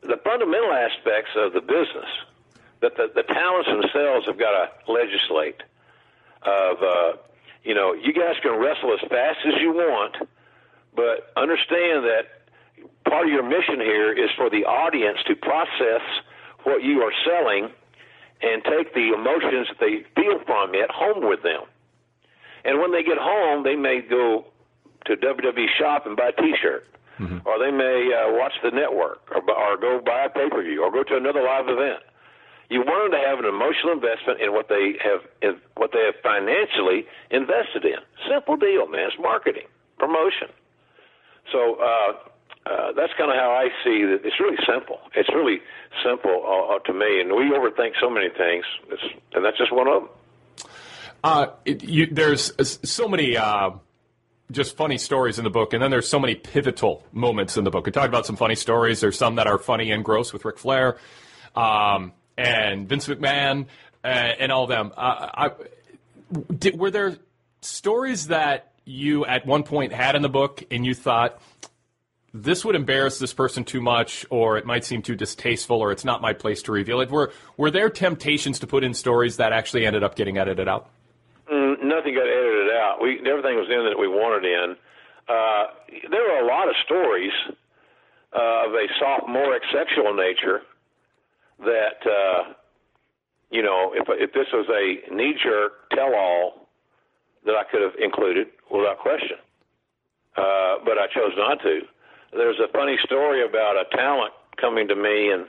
The fundamental aspects of the business that the, the talents themselves have got to legislate of, uh, you know, you guys can wrestle as fast as you want, but understand that part of your mission here is for the audience to process what you are selling and take the emotions that they feel from it home with them. And when they get home, they may go to W W E Shop and buy a T-shirt, mm-hmm. or they may uh, watch the network, or, or go buy a pay-per-view, or go to another live event. You want them to have an emotional investment in what they have, in what they have financially invested in. Simple deal, man. It's marketing, promotion. So uh, uh, that's kind of how I see that. It's really simple. It's really simple uh, to me, and we overthink so many things, it's, and that's just one of them. Uh, it, you, there's so many uh, just funny stories in the book, and then there's so many pivotal moments in the book. We talked about some funny stories. There's some that are funny and gross with Ric Flair um, and Vince McMahon. uh, and all of them. Uh, I, did, were there stories that you at one point had in the book and you thought, this would embarrass this person too much, or it might seem too distasteful, or it's not my place to reveal it? Were were there temptations to put in stories that actually ended up getting edited out? Mm, nothing got edited out. We, everything was in that we wanted in. Uh, there were a lot of stories uh, of a sophomoric sexual nature that, uh, you know, if, if this was a knee-jerk tell-all, that I could have included without question. Uh, but I chose not to. There's a funny story about a talent coming to me and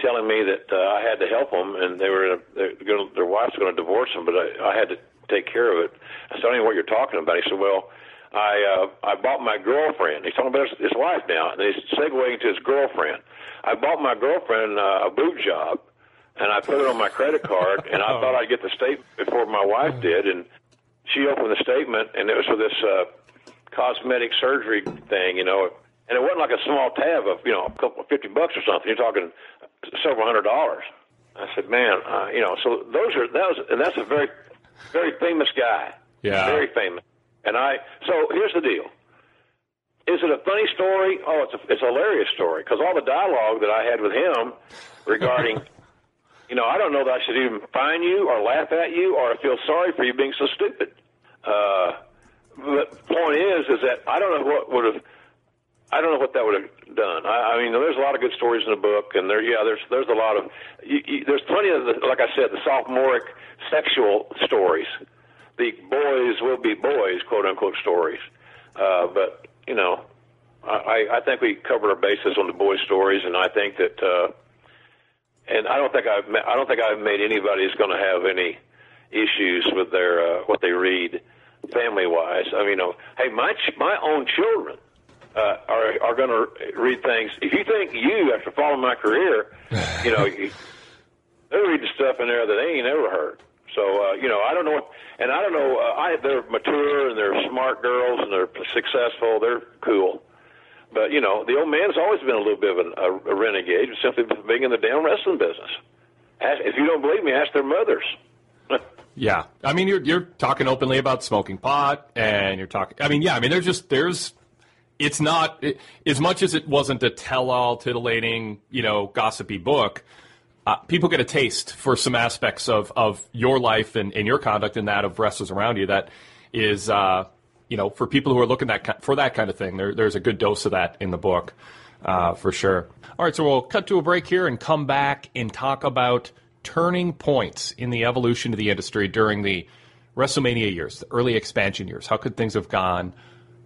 telling me that uh, I had to help them, and they were in a, they're gonna, their wife's going to divorce them, but I, I had to take care of it. I said, I don't know what you're talking about. He said, well, I uh, I bought my girlfriend. He's talking about his, his wife now, and he's segueing to his girlfriend. I bought my girlfriend uh, a boob job, and I put it on my credit card, and I thought I'd get the statement before my wife did, and she opened the statement, and it was for this uh, cosmetic surgery thing, you know. And it wasn't like a small tab of, you know, a couple of fifty bucks or something. You're talking several hundred dollars. I said, man, uh, you know, so those are, that was, and that's a very, very famous guy. Yeah. Very famous. And I, so here's the deal. Is it a funny story? Oh, it's a, it's a hilarious story, because all the dialogue that I had with him regarding, you know, I don't know that I should even fine you or laugh at you or feel sorry for you being so stupid. Uh, but the point is, is that I don't know what would have, I don't know what that would have done. I, I mean, there's a lot of good stories in the book, and there, yeah, there's there's a lot of, you, you, there's plenty of, the, like I said, the sophomoric sexual stories, the boys will be boys, quote unquote stories. Uh, but you know, I, I think we covered our bases on the boy stories, and I think that, uh, and I don't think I've, I don't think I've made anybody who's going to have any issues with their uh, what they read, family wise. I mean, you know, hey, my ch- my own children. Uh, are are going to read things. If you think you, after following my career, you know, you, they're reading stuff in there that they ain't ever heard. So, uh, you know, I don't know. And I don't know. Uh, I they're mature and they're smart girls and they're successful. They're cool. But, you know, the old man's always been a little bit of an, a, a renegade simply being in the damn wrestling business. Ask, if you don't believe me, ask their mothers. Yeah. I mean, you're you're talking openly about smoking pot and you're talking. I mean, yeah, I mean, there's just, there's. It's not, it, as much as it wasn't a tell-all, titillating, you know, gossipy book, uh, people get a taste for some aspects of, of your life and, and your conduct and that of wrestlers around you that is, uh, you know, for people who are looking that for that kind of thing, there, there's a good dose of that in the book, uh, for sure. All right, so we'll cut to a break here and come back and talk about turning points in the evolution of the industry during the WrestleMania years, the early expansion years. How could things have gone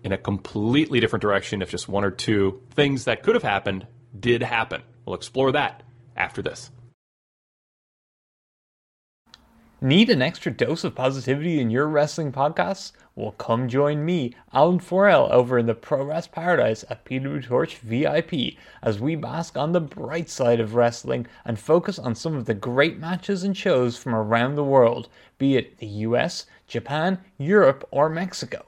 in a completely different direction if just one or two things that could have happened did happen? We'll explore that after this. Need an extra dose of positivity in your wrestling podcasts? Well, come join me, Alan Forel, over in the Pro Wrest Paradise at P W Torch V I P as we bask on the bright side of wrestling and focus on some of the great matches and shows from around the world, be it the U S, Japan, Europe, or Mexico.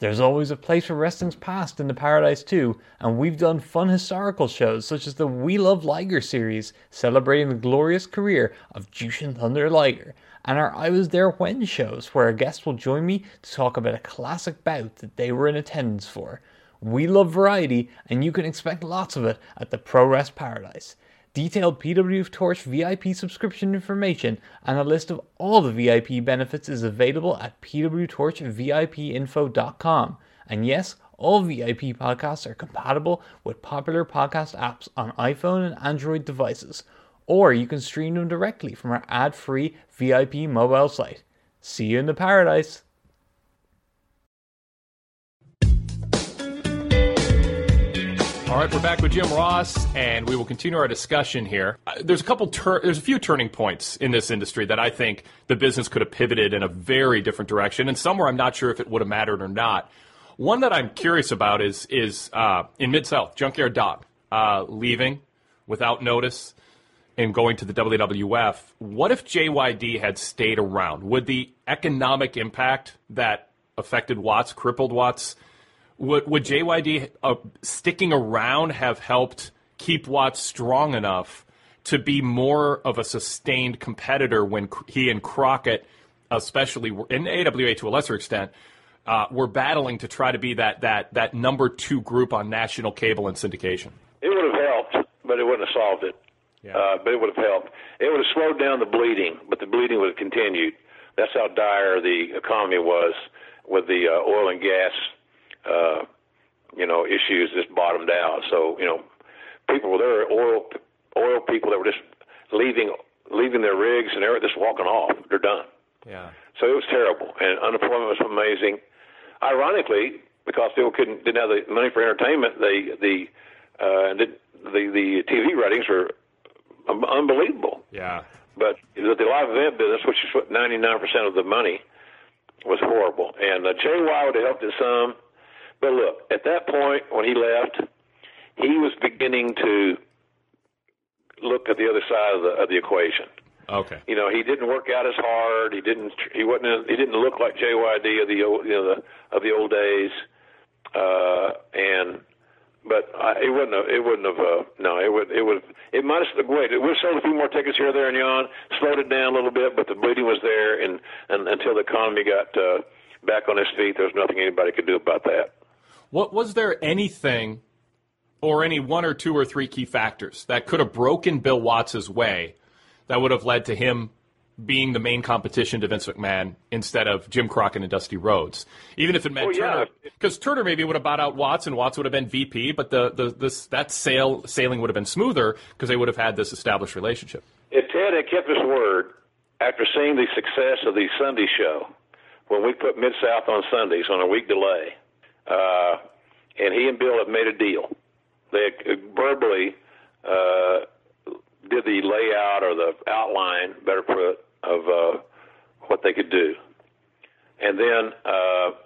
There's always a place for wrestling's past in the Paradise too, and we've done fun historical shows such as the We Love Liger series, celebrating the glorious career of Jushin Thunder Liger, and our I Was There When shows where a guest will join me to talk about a classic bout that they were in attendance for. We love variety, and you can expect lots of it at the Pro Wrest Paradise. Detailed P W Torch V I P subscription information and a list of all the V I P benefits is available at p w torch v i p info dot com. And yes, all V I P podcasts are compatible with popular podcast apps on iPhone and Android devices, or you can stream them directly from our ad-free V I P mobile site. See you in the Paradise! All right, we're back with Jim Ross, and we will continue our discussion here. Uh, there's a couple, tur- there's a few turning points in this industry that I think the business could have pivoted in a very different direction, and somewhere I'm not sure if it would have mattered or not. One that I'm curious about is is uh, in Mid-South, Junkyard Dog uh, leaving without notice and going to the W W F. What if J Y D had stayed around? Would the economic impact that affected Watts, crippled Watts, Would, would J Y D uh, sticking around have helped keep Watts strong enough to be more of a sustained competitor when he and Crockett, especially in A W A to a lesser extent, uh, were battling to try to be that, that, that number two group on national cable and syndication. It would have helped, but it wouldn't have solved it. Yeah. Uh, but it would have helped. It would have slowed down the bleeding, but the bleeding would have continued. That's how dire the economy was with the uh, oil and gas, uh, you know, issues just bottomed out. So, you know, people, there were oil, oil people that were just leaving leaving their rigs and they were just walking off. They're done. Yeah. So it was terrible. And unemployment was amazing. Ironically, because people couldn't didn't have the money for entertainment, they, the, uh, the, the, the T V ratings were unbelievable. Yeah. But the live event business, which is what ninety-nine percent of the money, was horrible. And uh, Jay Wye would have helped it some. But look, at that point when he left, he was beginning to look at the other side of the, of the equation. Okay. You know, he didn't work out as hard. He didn't. He wasn't. He didn't look like J Y D of the old, you know, the, of the old days. Uh, and. But I, it wouldn't have. It wouldn't have. Uh, no, it would. It would. It might have. Wait, it would have sold a few more tickets here, there, and yon. Slowed it down a little bit, but the bleeding was there, and, and until the economy got uh, back on its feet, there was nothing anybody could do about that. What was there anything, or any one or two or three key factors that could have broken Bill Watts' way, that would have led to him being the main competition to Vince McMahon instead of Jim Crockett and Dusty Rhodes, even if it meant oh, yeah. Turner, because Turner maybe would have bought out Watts and Watts would have been V P, but the, the this that sale sailing would have been smoother because they would have had this established relationship. If Ted had kept his word after seeing the success of the Sunday show, when we put Mid-South on Sundays on a week delay, uh, and he and Bill had made a deal, they had verbally uh, did the layout or the outline, better put, of uh, what they could do. And then, uh,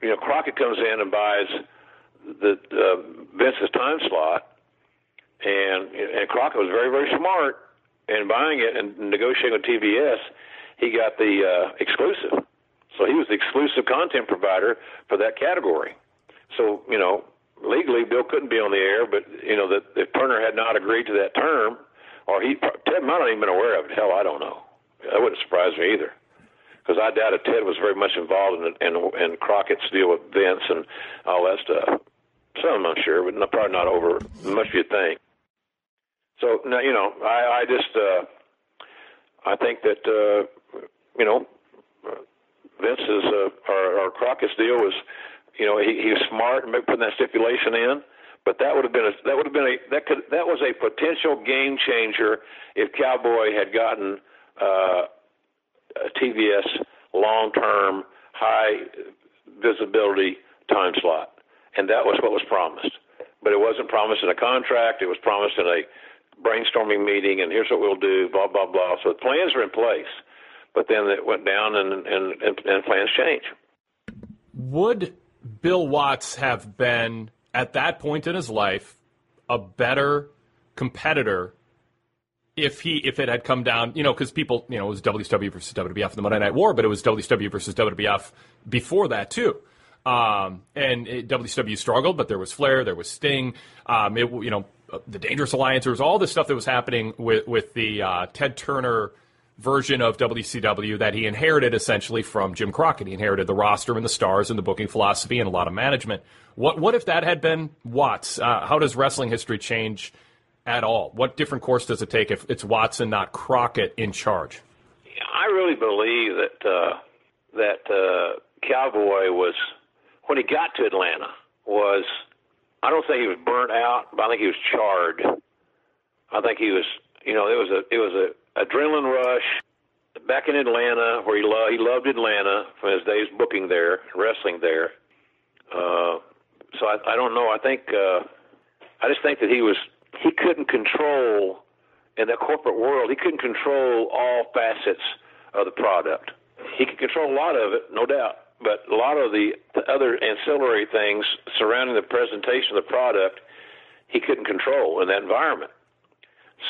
you know, Crockett comes in and buys the, uh, Vince's time slot, and, and Crockett was very, very smart in buying it and negotiating with T B S. He got the uh, exclusive. So he was the exclusive content provider for that category. So, you know, legally, Bill couldn't be on the air, but, you know, that if Turner had not agreed to that term, or he, Ted might not even been aware of it. Hell, I don't know. That wouldn't surprise me either, because I doubt if Ted was very much involved in, in in Crockett's deal with Vince and all that stuff. Some, I'm sure, but not, probably not over much of you think. So now, you know, I, I just uh, I think that uh, you know Vince's uh, or, or Crockett's deal was, you know, he, he was smart and putting that stipulation in. But that would have been a, that would have been a that could that was a potential game changer if Cowboy had gotten uh, a T B S long term high visibility time slot, and that was what was promised. But it wasn't promised in a contract. It was promised in a brainstorming meeting, and here's what we'll do, blah blah blah. So the plans were in place, but then it went down, and and and, and plans change. Would Bill Watts have been, at that point in his life, a better competitor if he if it had come down, you know, because people, you know, it was W C W versus W W F in the Monday Night War, but it was W C W versus W W F before that, too. Um, and it, W C W struggled, but there was Flair, there was Sting, um, it, you know, the Dangerous Alliance, there was all this stuff that was happening with, with the uh, Ted Turner version of W C W that he inherited essentially from Jim Crockett. He inherited the roster and the stars and the booking philosophy and a lot of management. What what if that had been Watts? Uh, how does wrestling history change at all? What different course does it take if it's Watts and not Crockett in charge? I really believe that uh, that uh, Cowboy was, when he got to Atlanta, was, I don't think he was burnt out, but I think he was charred. I think he was, you know, it was a it was a adrenaline rush back in Atlanta, where he loved, he loved Atlanta from his days booking there, wrestling there. Uh, so I, I don't know. I think uh, I just think that he was he couldn't control in that corporate world. He couldn't control all facets of the product. He could control a lot of it, no doubt, but a lot of the, the other ancillary things surrounding the presentation of the product, he couldn't control in that environment.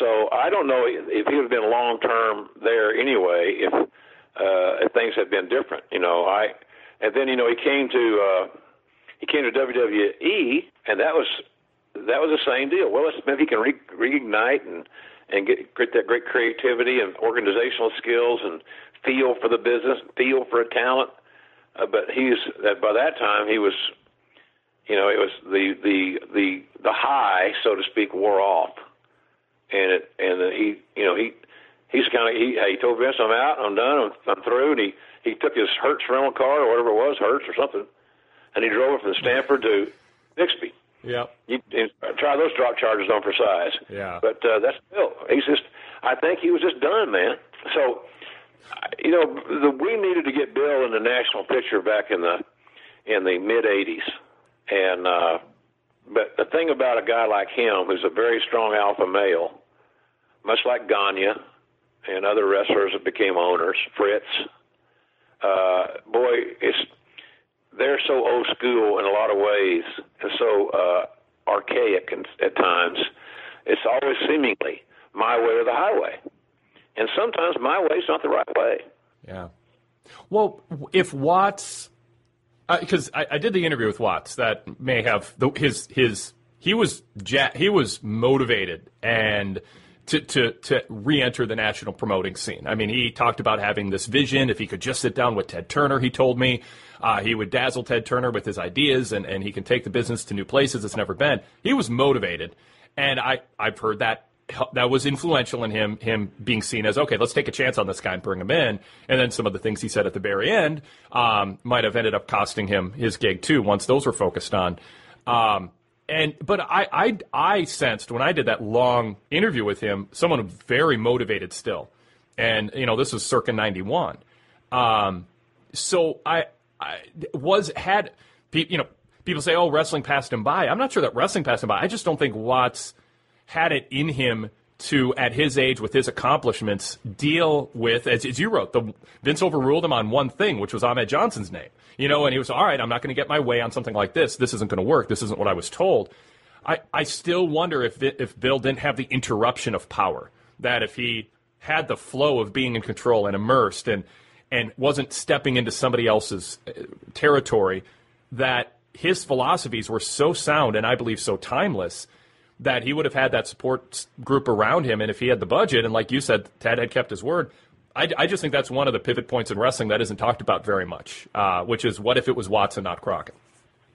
So I don't know if he would have been long term there anyway if, uh, if things had been different, you know. I and then you know he came to uh, he came to W W E, and that was that was the same deal. Well, let's maybe you can re- reignite and and get, get that great creativity and organizational skills and feel for the business, feel for a talent. Uh, but he's that by that time he was, you know, it was the the the the high, so to speak, wore off, and it and the, he you know he. He's kind of he, he told Vince, I'm out, I'm done, I'm, I'm through. And he, he took his Hertz rental car or whatever it was, Hertz or something, and he drove it from Stanford to Bixby. Yeah. You, you try those drop charges on for size. Yeah. But uh, that's still he's just. I think he was just done, man. So, you know, the, we needed to get Bill in the national picture back in the in the mid eighties. And uh, but the thing about a guy like him, who's a very strong alpha male, much like Gagne and other wrestlers that became owners, Fritz, uh, boy, it's, they're so old school in a lot of ways and so uh, archaic and, at times. It's always seemingly my way or the highway. And sometimes my way's not the right way. Yeah. Well, if Watts, because uh, I, I did the interview with Watts, that may have the, his, his, he was, ja- he was motivated and To, to to re-enter the national promoting scene. I mean, he talked about having this vision. If he could just sit down with Ted Turner, he told me, uh, he would dazzle Ted Turner with his ideas, and, and he can take the business to new places it's never been. He was motivated, and I, I've heard that that was influential in him, him being seen as, okay, let's take a chance on this guy and bring him in. And then some of the things he said at the very end um, might have ended up costing him his gig, too, once those were focused on. Um And but I, I I sensed when I did that long interview with him, someone very motivated still, and you know this was circa ninety-one. Um, so I, I was had you know people say, oh, wrestling passed him by. I'm not sure that wrestling passed him by. I just don't think Watts had it in him to, at his age with his accomplishments, deal with, as, as you wrote, the Vince overruled him on one thing, which was Ahmed Johnson's name. You know, and he was, all right, I'm not going to get my way on something like this. This isn't going to work. This isn't what I was told. I, I still wonder if if Bill didn't have the interruption of power, that if he had the flow of being in control and immersed and and wasn't stepping into somebody else's territory, that his philosophies were so sound and I believe so timeless that he would have had that support group around him. And if he had the budget, and like you said, Ted had kept his word, I, I just think that's one of the pivot points in wrestling that isn't talked about very much, uh, which is what if it was Watson, not Crockett?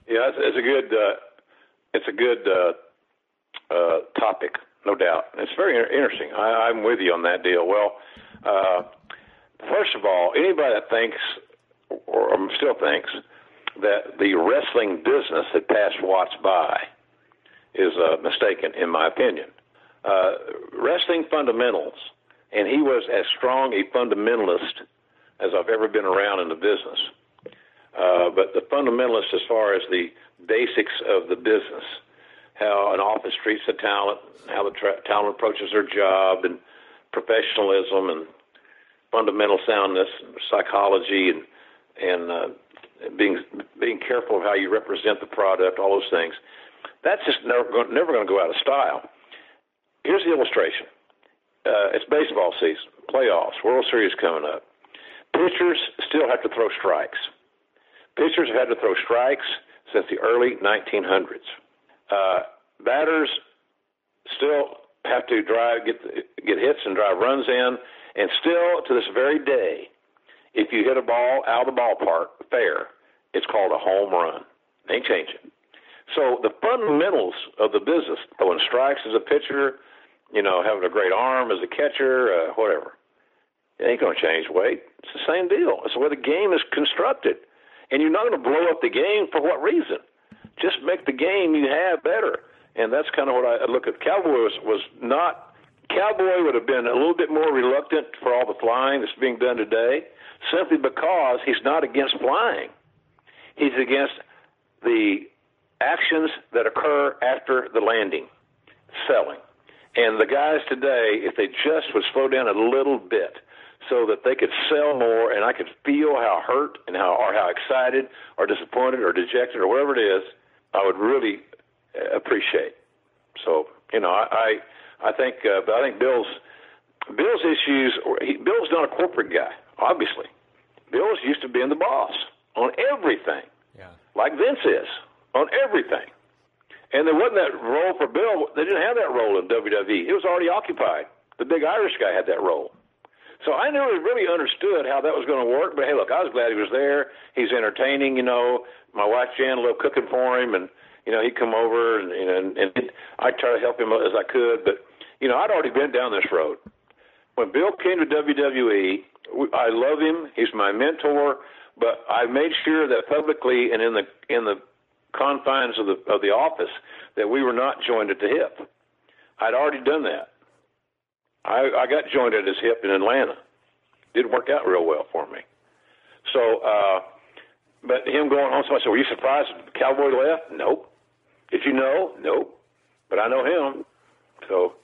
Yeah, it's, it's a good, uh, it's a good uh, uh, topic, no doubt. It's very interesting. I, I'm with you on that deal. Well, uh, first of all, anybody that thinks, or still thinks, that the wrestling business had passed Watts by is uh, mistaken, in my opinion. Uh, wrestling fundamentals, and he was as strong a fundamentalist as I've ever been around in the business. Uh, but the fundamentalist as far as the basics of the business, how an office treats the talent, how the tra- talent approaches their job, and professionalism and fundamental soundness, and psychology, and and uh, being being careful of how you represent the product, all those things. That's just never going, never going to go out of style. Here's the illustration. Uh, it's baseball season, playoffs, World Series coming up. Pitchers still have to throw strikes. Pitchers have had to throw strikes since the early nineteen hundreds. Uh, batters still have to drive, get get hits and drive runs in, and still to this very day, if you hit a ball out of the ballpark fair, it's called a home run. They ain't changing. So the fundamentals of the business, throwing strikes as a pitcher, you know, having a great arm as a catcher, uh, whatever, it ain't going to change weight. It's the same deal. It's the way the game is constructed. And you're not going to blow up the game for what reason? Just make the game you have better. And that's kind of what I look at. Cowboy was, was not – Cowboy would have been a little bit more reluctant for all the flying that's being done today simply because he's not against flying. He's against the – actions that occur after the landing, selling. And the guys today, if they just would slow down a little bit so that they could sell more and I could feel how hurt and how or how excited or disappointed or dejected or whatever it is, I would really appreciate. So, you know, I I, I think uh, I think Bill's Bill's issues. He, Bill's not a corporate guy, obviously. Bill's used to being the boss on everything, yeah, like Vince is. On everything. And there wasn't that role for Bill. They didn't have that role in W W E. It was already occupied. The big Irish guy had that role. So I never really understood how that was going to work. But, hey, look, I was glad he was there. He's entertaining, you know. My wife, Jan, loved cooking for him. And, you know, he'd come over, and, and, and I'd try to help him as I could. But, you know, I'd already been down this road. When Bill came to W W E, I love him. He's my mentor. But I made sure that publicly and in the in the confines of the of the office that we were not joined at the hip. I'd already done that. I, I got joined at his hip in Atlanta. Didn't work out real well for me. So, uh, but him going on, so I said, were you surprised Cowboy left? Nope. Did you know? Nope. But I know him. So.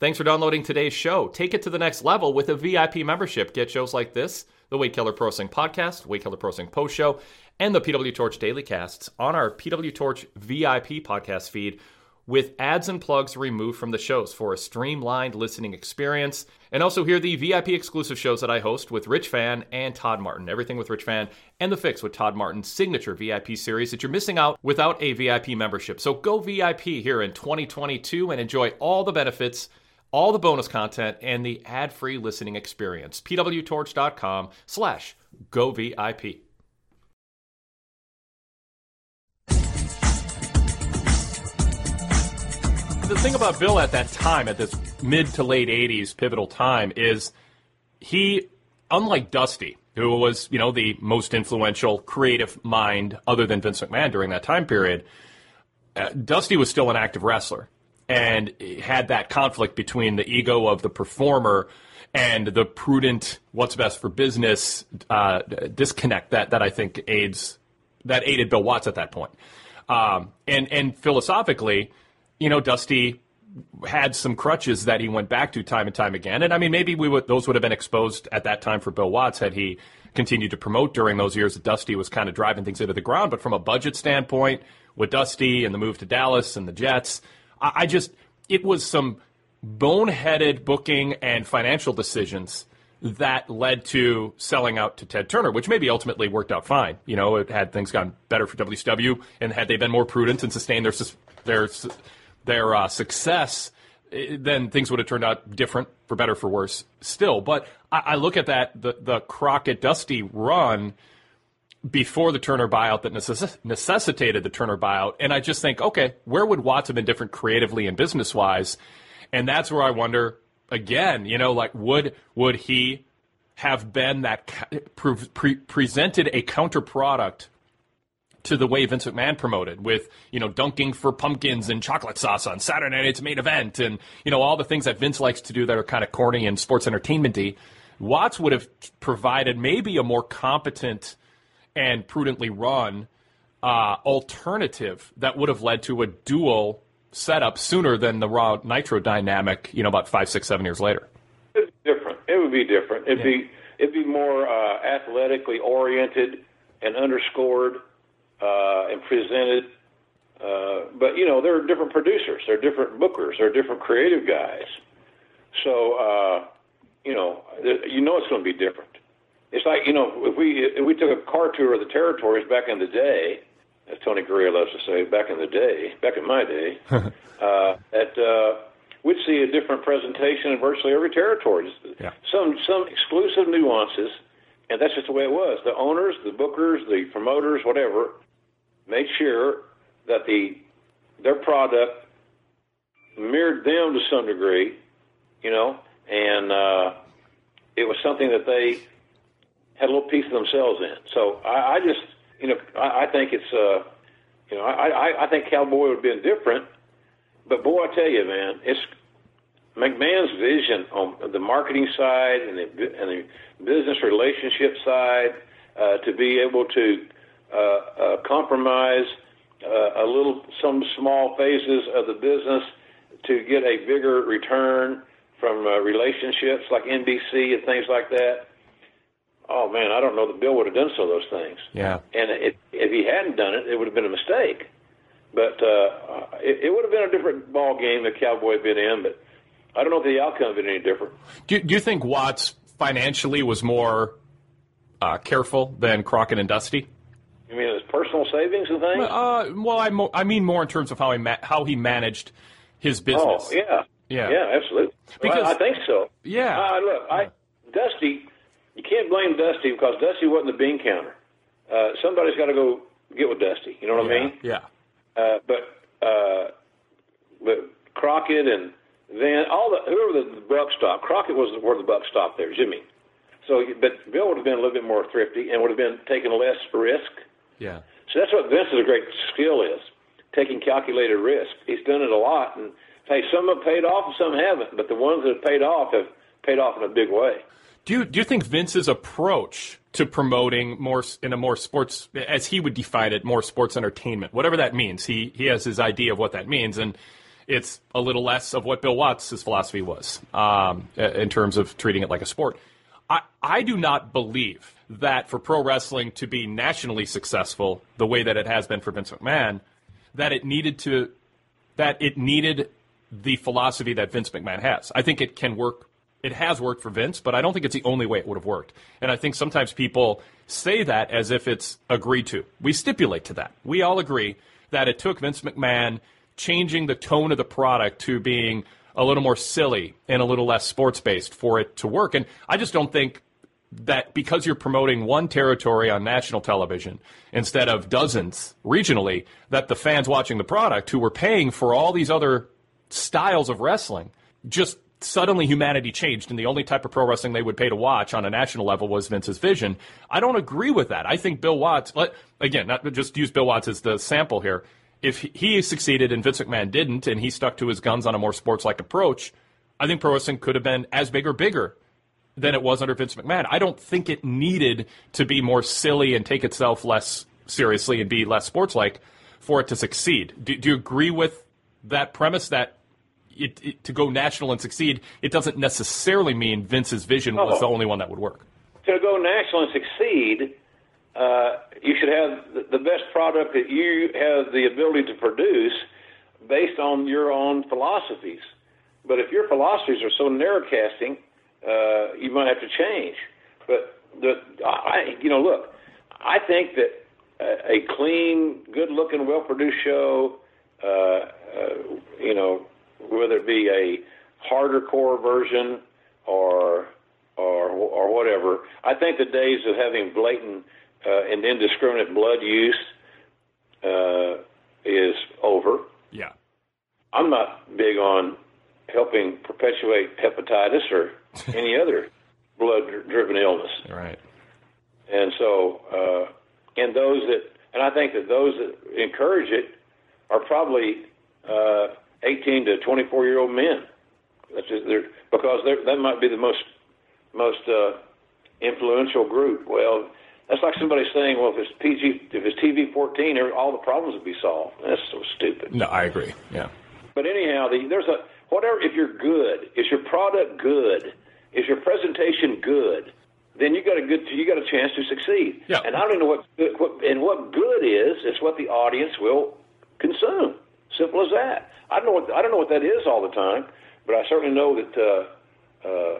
Thanks for downloading today's show. Take it to the next level with a V I P membership. Get shows like this, the Wade Keller Pro Wrestling Podcast, Wade Keller Pro Wrestling Post Show, and the P W Torch Daily Casts on our P W Torch V I P podcast feed, with ads and plugs removed from the shows for a streamlined listening experience. And also hear the V I P exclusive shows that I host with Rich Fan and Todd Martin. Everything with Rich Fan and The Fix with Todd Martin's signature V I P series that you're missing out without a V I P membership. So go V I P here in twenty twenty-two and enjoy all the benefits, all the bonus content, and the ad-free listening experience. pwtorch.com slash govip. The thing about Bill at that time, at this mid to late eighties pivotal time, is he, unlike Dusty, who was, you know, the most influential creative mind other than Vince McMahon during that time period, uh, Dusty was still an active wrestler and had that conflict between the ego of the performer and the prudent what's best for business uh, disconnect that, that I think aids that aided Bill Watts at that point. Um, and, and philosophically, you know, Dusty had some crutches that he went back to time and time again. And, I mean, maybe we would, those would have been exposed at that time for Bill Watts had he continued to promote during those years that Dusty was kind of driving things into the ground. But from a budget standpoint, with Dusty and the move to Dallas and the Jets, I, I just – it was some boneheaded booking and financial decisions that led to selling out to Ted Turner, which maybe ultimately worked out fine. You know, it had things gotten better for W C W, and had they been more prudent and sustained their their – their uh, success, then things would have turned out different, for better, for worse still. But I, I look at that, the, the Crockett-Dusty run before the Turner buyout that necess- necessitated the Turner buyout, and I just think, okay, where would Watts have been different creatively and business-wise? And that's where I wonder, again, you know, like, would would he have been that pre- pre- presented a counter-product to the way Vince McMahon promoted, with, you know, dunking for pumpkins and chocolate sauce on Saturday Night's Main Event, and, you know, all the things that Vince likes to do that are kind of corny and sports entertainment-y. Watts would have provided maybe a more competent and prudently run uh, alternative that would have led to a dual setup sooner than the Raw Nitro dynamic, you know, about five, six, seven years later. It's different. It would be different. It'd yeah. be it'd be more uh, athletically oriented and underscored. Uh, and presented, uh, but, you know, there are different producers, there are different bookers, there are different creative guys. So, uh, you know, you know it's going to be different. It's like, you know, if we if we took a car tour of the territories back in the day, as Tony Garea loves to say, back in the day, back in my day, uh, at, uh, we'd see a different presentation in virtually every territory. Yeah. Some some exclusive nuances, and that's just the way it was. The owners, the bookers, the promoters, whatever, made sure that the their product mirrored them to some degree, you know, and uh, it was something that they had a little piece of themselves in. So I, I just, you know, I, I think it's, uh, you know, I, I, I think Cowboy would have been different, but boy, I tell you, man, it's McMahon's vision on the marketing side and the, and the business relationship side uh, to be able to Uh, uh, compromise uh, a little, some small phases of the business to get a bigger return from uh, relationships like N B C and things like that. Oh man, I don't know that Bill would have done some of those things. Yeah. And it, if he hadn't done it, it would have been a mistake. But uh, it, it would have been a different ball game that Cowboy had been in. But I don't know if the outcome had been any different. Do, do you think Watts financially was more uh, careful than Crockett and Dusty? You mean his personal savings and things? Uh, well, I, mo- I mean more in terms of how he ma- how he managed his business. Oh, yeah. Yeah, yeah, absolutely. Because, well, I think so. Yeah. Uh, look, I, Dusty, you can't blame Dusty because Dusty wasn't the bean counter. Uh, somebody's got to go get with Dusty. You know what yeah, I mean? Yeah. Uh, but uh, but Crockett and then all the whoever the buck stopped. Crockett was where the buck stopped there, Jimmy. So, but Bill would have been a little bit more thrifty and would have been taking less risk. Yeah. So that's what Vince's great skill is, taking calculated risk. He's done it a lot, and hey, some have paid off and some haven't, but the ones that have paid off have paid off in a big way. Do you, do you think Vince's approach to promoting more in a more sports, as he would define it, more sports entertainment, whatever that means, he he has his idea of what that means, and it's a little less of what Bill Watts' philosophy was um, in terms of treating it like a sport. I, I do not believe that for pro wrestling to be nationally successful the way that it has been for Vince McMahon, that it needed to, that it needed the philosophy that Vince McMahon has. I think it can work. It has worked for Vince, but I don't think it's the only way it would have worked. And I think sometimes people say that as if it's agreed to. We stipulate to that. We all agree that it took Vince McMahon changing the tone of the product to being a little more silly and a little less sports-based for it to work. And I just don't think that because you're promoting one territory on national television instead of dozens regionally, that the fans watching the product who were paying for all these other styles of wrestling, just suddenly humanity changed, and the only type of pro wrestling they would pay to watch on a national level was Vince's vision. I don't agree with that. I think Bill Watts, again, not just use Bill Watts as the sample here, if he succeeded and Vince McMahon didn't, and he stuck to his guns on a more sports-like approach, I think pro wrestling could have been as big or bigger than it was under Vince McMahon. I don't think it needed to be more silly and take itself less seriously and be less sports-like for it to succeed. Do, do you agree with that premise that It, it, to go national and succeed, it doesn't necessarily mean Vince's vision was oh. the only one that would work? To go national and succeed, uh, you should have the best product that you have the ability to produce based on your own philosophies. But if your philosophies are so narrowcasting, uh, you might have to change. But, the, I, you know, look, I think that a, a clean, good-looking, well-produced show, uh, uh, you know, whether it be a harder core version or or or whatever, I think the days of having blatant uh, and indiscriminate blood use uh, is over. Yeah, I'm not big on helping perpetuate hepatitis or any other blood-driven illness. Right. And so, uh, and those that, and I think that those that encourage it are probably Uh, eighteen to twenty-four-year-old men. That's just, they're, because they're, that might be the most most uh, influential group. Well, that's like somebody saying, well, if it's P G, if it's T V fourteen, all the problems would be solved. That's so stupid. No, I agree. Yeah. But anyhow, the, there's a whatever. If you're good, is your product good? Is your presentation good? Then you got a good, you got a chance to succeed. Yeah. And I don't even know what, what and what good is. It's what the audience will consume. Simple as that. I don't know what I don't know what that is all the time, but I certainly know that uh, uh,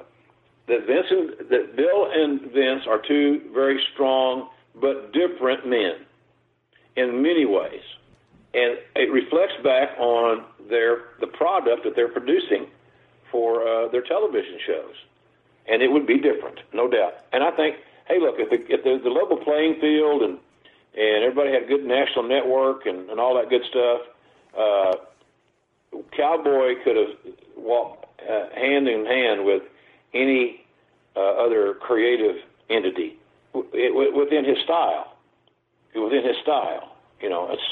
that Vince and, that Bill and Vince are two very strong but different men in many ways, and it reflects back on their the product that they're producing for uh, their television shows, and it would be different, no doubt. And I think, hey, look, if, the, if there's the level playing field and and everybody had a good national network and, and all that good stuff. Uh, Cowboy could have walked uh, hand in hand with any uh, other creative entity w- w- within his style. Within his style, you know. It's...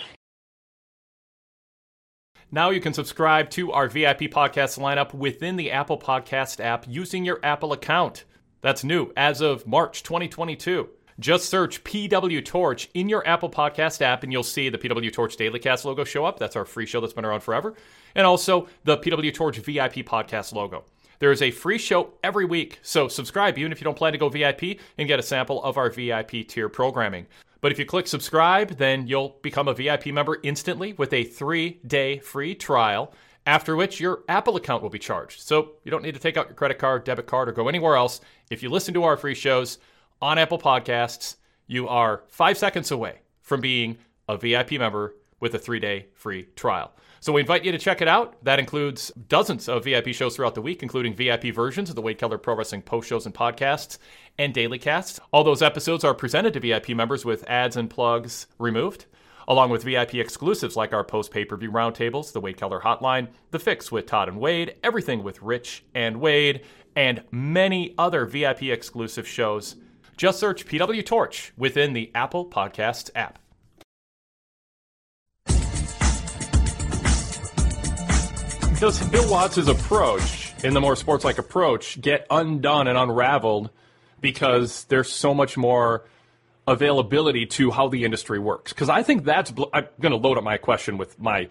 Now you can subscribe to our V I P podcast lineup within the Apple Podcast app using your Apple account. That's new as of March twenty twenty-two. Just search P W Torch in your Apple Podcast app, and you'll see the P W Torch Dailycast logo show up. That's our free show that's been around forever. And also the P W Torch V I P Podcast logo. There is a free show every week, so subscribe even if you don't plan to go V I P and get a sample of our V I P tier programming. But if you click subscribe, then you'll become a V I P member instantly with a three-day free trial, after which your Apple account will be charged. So you don't need to take out your credit card, debit card, or go anywhere else. If you listen to our free shows on Apple Podcasts, you are five seconds away from being a V I P member with a three-day free trial. So we invite you to check it out. That includes dozens of V I P shows throughout the week, including V I P versions of the Wade Keller Pro Wrestling post shows and podcasts and daily casts. All those episodes are presented to V I P members with ads and plugs removed, along with V I P exclusives like our post-pay-per-view roundtables, the Wade Keller Hotline, The Fix with Todd and Wade, Everything with Rich and Wade, and many other V I P exclusive shows. Just search P W Torch within the Apple Podcasts app. Does Bill Watts' approach, in the more sports-like approach, get undone and unraveled because there's so much more availability to how the industry works? Because I think that's... Bl- I'm going to load up my question with my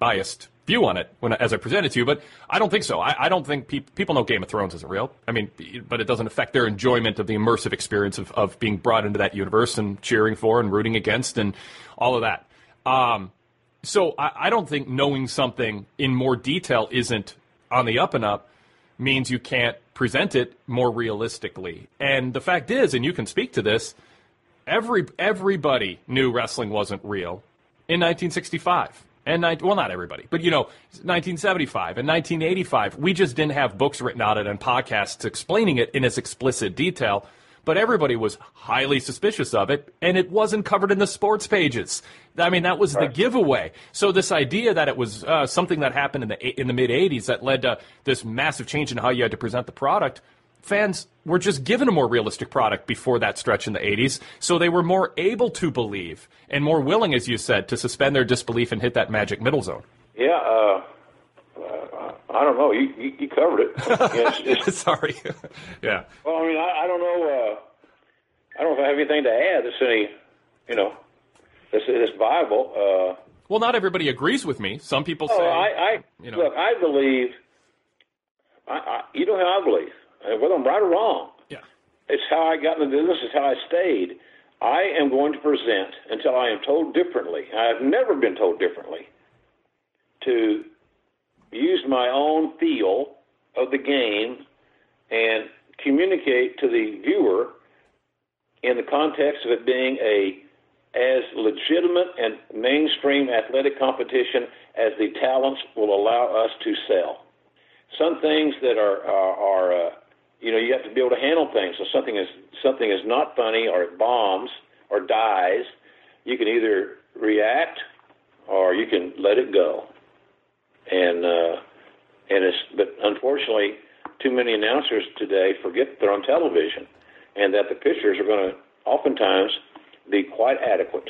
biased view on it when as I present it to you, but I don't think so. I, I don't think pe- people know Game of Thrones isn't real. I mean, but it doesn't affect their enjoyment of the immersive experience of, of being brought into that universe and cheering for and rooting against and all of that. Um So I, I don't think knowing something in more detail isn't on the up and up means you can't present it more realistically. And the fact is, and you can speak to this, every everybody knew wrestling wasn't real in nineteen sixty-five. And ni- well, not everybody, but, you know, nineteen seventy-five and nineteen eighty-five. We just didn't have books written on it and podcasts explaining it in its explicit detail. But everybody was highly suspicious of it, and it wasn't covered in the sports pages. I mean, that was right. The giveaway. So this idea that it was uh, something that happened in the in the mid-eighties that led to this massive change in how you had to present the product, fans were just given a more realistic product before that stretch in the eighties, so they were more able to believe and more willing, as you said, to suspend their disbelief and hit that magic middle zone. Yeah, uh... Uh, I don't know. You you, you covered it. It's, it's, Sorry. Yeah. Well, I mean, I, I don't know. Uh, I don't know if I have anything to add. That's any, you know, that's it's viable. Uh, well, not everybody agrees with me. Some people oh, say. I, I you know. Look, I believe. I, I you know how I believe, whether I'm right or wrong. Yeah. It's how I got in the business. It's how I stayed. I am going to present until I am told differently. I have never been told differently. To use my own feel of the game and communicate to the viewer in the context of it being a as legitimate and mainstream athletic competition as the talents will allow us to sell. Some things that are, are, are uh, you know, you have to be able to handle things. So something is something is not funny or it bombs or dies. You can either react or you can let it go. And uh, and it's but unfortunately, too many announcers today forget that they're on television, and that the pictures are going to oftentimes be quite adequate.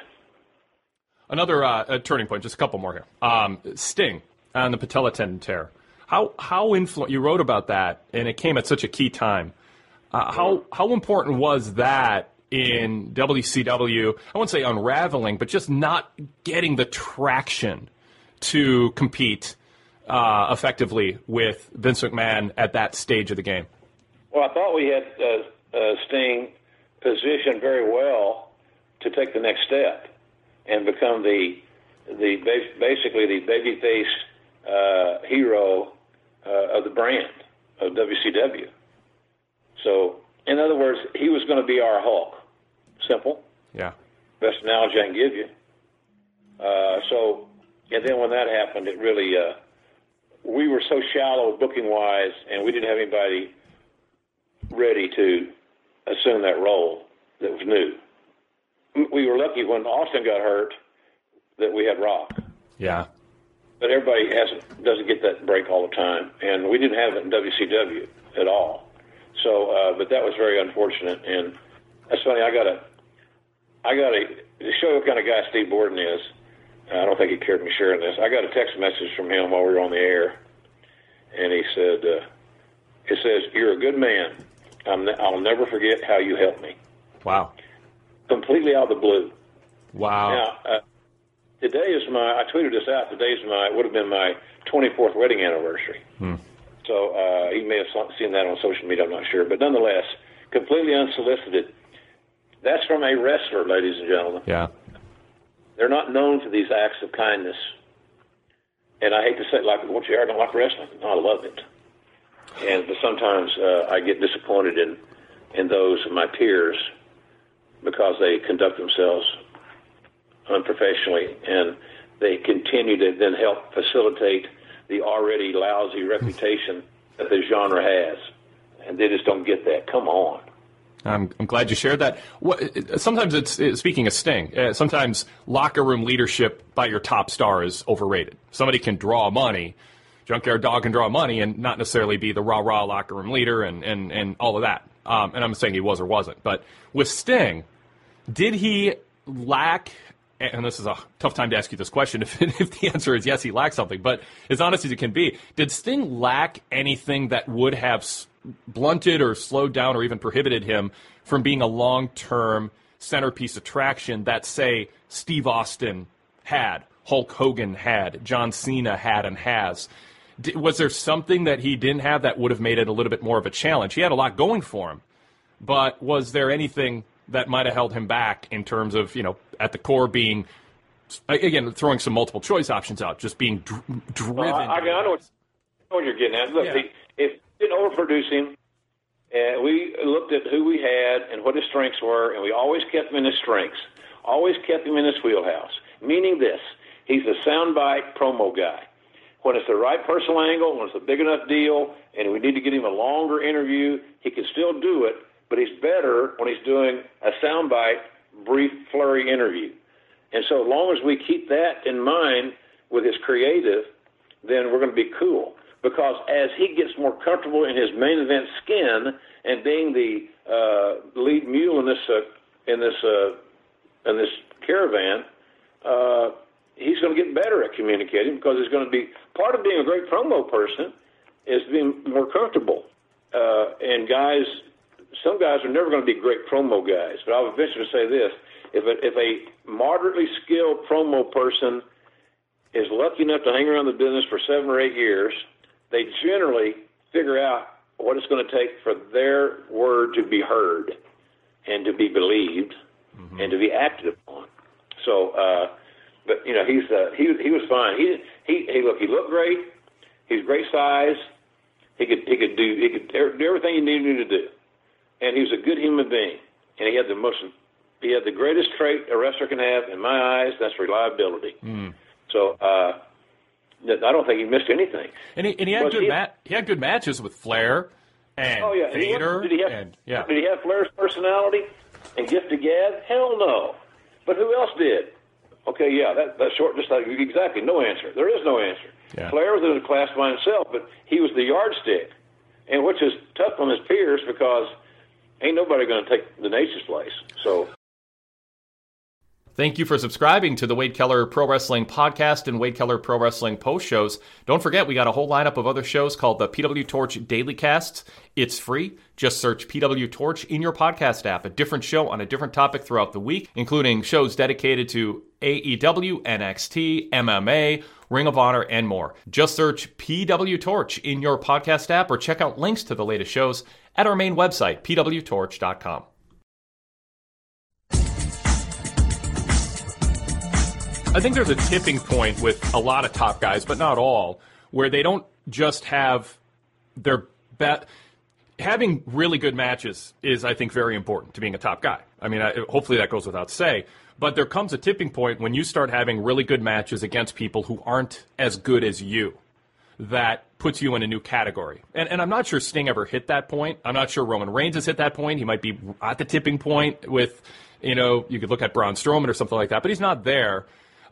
Another uh, a turning point, just a couple more here. Um, Sting on the patella tendon tear. How how influ- you wrote about that, and it came at such a key time. Uh, how how important was that in W C W? I wouldn't say unraveling, but just not getting the traction to compete Uh, effectively with Vince McMahon at that stage of the game? Well, I thought we had uh, uh, Sting positioned very well to take the next step and become the the basically the babyface uh, hero uh, of the brand of W C W. So, in other words, he was going to be our Hulk. Simple. Yeah. Best analogy I can give you. Uh, so, and then when that happened, it really. Uh, We were so shallow booking-wise, and we didn't have anybody ready to assume that role that was new. We were lucky when Austin got hurt that we had Rock. Yeah. But everybody hasn't, doesn't get that break all the time, and we didn't have it in W C W at all. So, uh, but that was very unfortunate, and that's funny. I got a, I got a, to show you what kind of guy Steve Borden is. I don't think he cared me sharing this. I got a text message from him while we were on the air, and he said, uh, it says, "You're a good man. I'm ne- I'll never forget how you helped me." Wow. Completely out of the blue. Wow. Now, uh, today is my, I tweeted this out, today's my, would have been my twenty-fourth wedding anniversary. Hmm. So uh, you may have seen that on social media, I'm not sure. But nonetheless, completely unsolicited. That's from a wrestler, ladies and gentlemen. Yeah. They're not known for these acts of kindness. And I hate to say it like, well, Jerry, I don't like wrestling. No, I love it. And but sometimes uh, I get disappointed in, in those of my peers because they conduct themselves unprofessionally, and they continue to then help facilitate the already lousy reputation that the genre has, and they just don't get that. Come on. I'm, I'm glad you shared that. What, sometimes it's, it, speaking of Sting, uh, sometimes locker room leadership by your top star is overrated. Somebody can draw money, Junkyard Dog can draw money and not necessarily be the rah-rah locker room leader and, and, and all of that. Um, and I'm saying he was or wasn't. But with Sting, did he lack, and this is a tough time to ask you this question if, if the answer is yes, he lacked something, but as honest as it can be, did Sting lack anything that would have blunted or slowed down or even prohibited him from being a long-term centerpiece attraction that, say, Steve Austin had, Hulk Hogan had, John Cena had and has? Was there something that he didn't have that would have made it a little bit more of a challenge? He had a lot going for him, but was there anything that might have held him back in terms of, you know, at the core being, again, throwing some multiple choice options out, just being dr- driven? Well, I, I, I, know what, I know what you're getting at. Look, yeah. the, if we didn't overproduce him, and we looked at who we had and what his strengths were, and we always kept him in his strengths, always kept him in his wheelhouse, meaning this. He's a soundbite promo guy. When it's the right personal angle, when it's a big enough deal, and we need to get him a longer interview, he can still do it, but he's better when he's doing a soundbite, brief, flurry interview. And so long as we keep that in mind with his creative, then we're going to be cool. Because as he gets more comfortable in his main event skin and being the uh, lead mule in this uh, in this uh, in this caravan, uh, he's going to get better at communicating, because he's going to be part of being a great promo person is being more comfortable. Uh, and guys, some guys are never going to be great promo guys. But I would venture to say this: if a, if a moderately skilled promo person is lucky enough to hang around the business for seven or eight years, they generally figure out what it's going to take for their word to be heard and to be believed mm-hmm. and to be acted upon. So, uh, but, you know, he's uh, he he was fine. He he he look he looked great. He's great size. He could he could do he could do everything you needed him to do, and he was a good human being. And he had the most he had the greatest trait a wrestler can have in my eyes. That's reliability. Mm. So. Uh, I don't think he missed anything. And he, and he had but good he, mat, he had good matches with Flair and oh, yeah. Vader. Did he, have, and, yeah. did he have Flair's personality and gift of gab? Hell no. But who else did? Okay, yeah, that, that's short. Just like, exactly no answer. There is no answer. Yeah. Flair was in a class by himself, but he was the yardstick, and which is tough on his peers because ain't nobody going to take the nation's place. So. Thank you for subscribing to the Wade Keller Pro Wrestling Podcast and Wade Keller Pro Wrestling Post Shows. Don't forget, we got a whole lineup of other shows called the P W Torch Daily Casts. It's free. Just search P W Torch in your podcast app. A different show on a different topic throughout the week, including shows dedicated to A E W, N X T, M M A, Ring of Honor, and more. Just search P W Torch in your podcast app or check out links to the latest shows at our main website, p w torch dot com. I think there's a tipping point with a lot of top guys, but not all, where they don't just have their best. Having really good matches is, I think, very important to being a top guy. I mean, I, hopefully that goes without say. But there comes a tipping point when you start having really good matches against people who aren't as good as you. That puts you in a new category. And, and I'm not sure Sting ever hit that point. I'm not sure Roman Reigns has hit that point. He might be at the tipping point with, you know, you could look at Braun Strowman or something like that, but he's not there.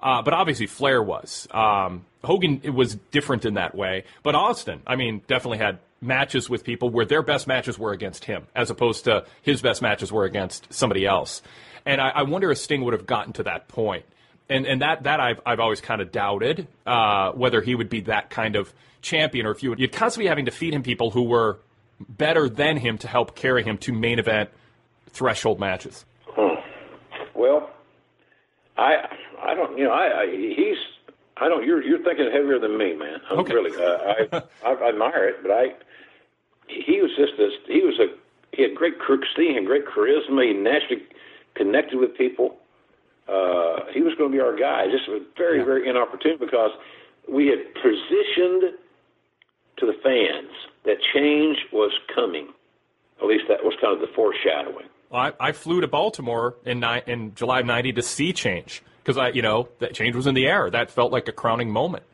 Uh, but obviously Flair was. Um, Hogan it was different in that way. But Austin, I mean, definitely had matches with people where their best matches were against him, as opposed to his best matches were against somebody else. And I, I wonder if Sting would have gotten to that point. And and that that I've I've always kind of doubted uh, whether he would be that kind of champion, or if you would, you'd constantly be having to feed him people who were better than him to help carry him to main event threshold matches. Hmm. Well, I. I don't, you know, I, I he's, I don't, you're, you're thinking heavier than me, man. I'm okay. Really, uh, I, I, I admire it, but I, he was just this, he was a, he had great, he had great charisma, he naturally connected with people. Uh, he was going to be our guy. This was very, yeah. very inopportune because we had positioned to the fans that change was coming. At least that was kind of the foreshadowing. Well, I, I flew to Baltimore in, ni- in July of ninety to see Change. because I, you know, that change was in the air. That felt like a crowning moment.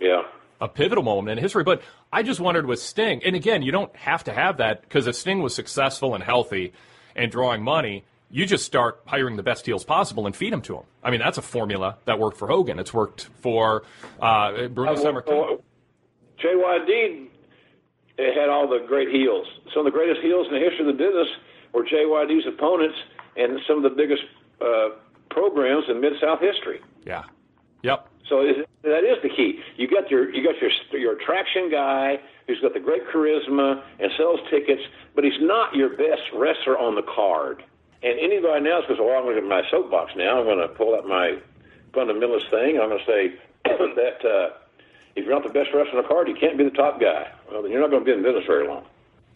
Yeah. A pivotal moment in history. But I just wondered with Sting, and again, you don't have to have that, because if Sting was successful and healthy and drawing money, you just start hiring the best heels possible and feed them to them. I mean, that's a formula that worked for Hogan. It's worked for uh, Bruno uh, Sammartino. Well, J Y D had all the great heels. Some of the greatest heels in the history of the business were J Y D's opponents and some of the biggest uh, programs in Mid-South history. Yeah. Yep. So is, that is the key. You got your you got your your attraction guy who's got the great charisma and sells tickets, but he's not your best wrestler on the card. And anybody now says, "Oh, I'm going to get my soapbox now. I'm going to pull out my fundamentalist thing. I'm going to say that uh, if you're not the best wrestler on the card, you can't be the top guy. Well, then you're not going to be in business very long."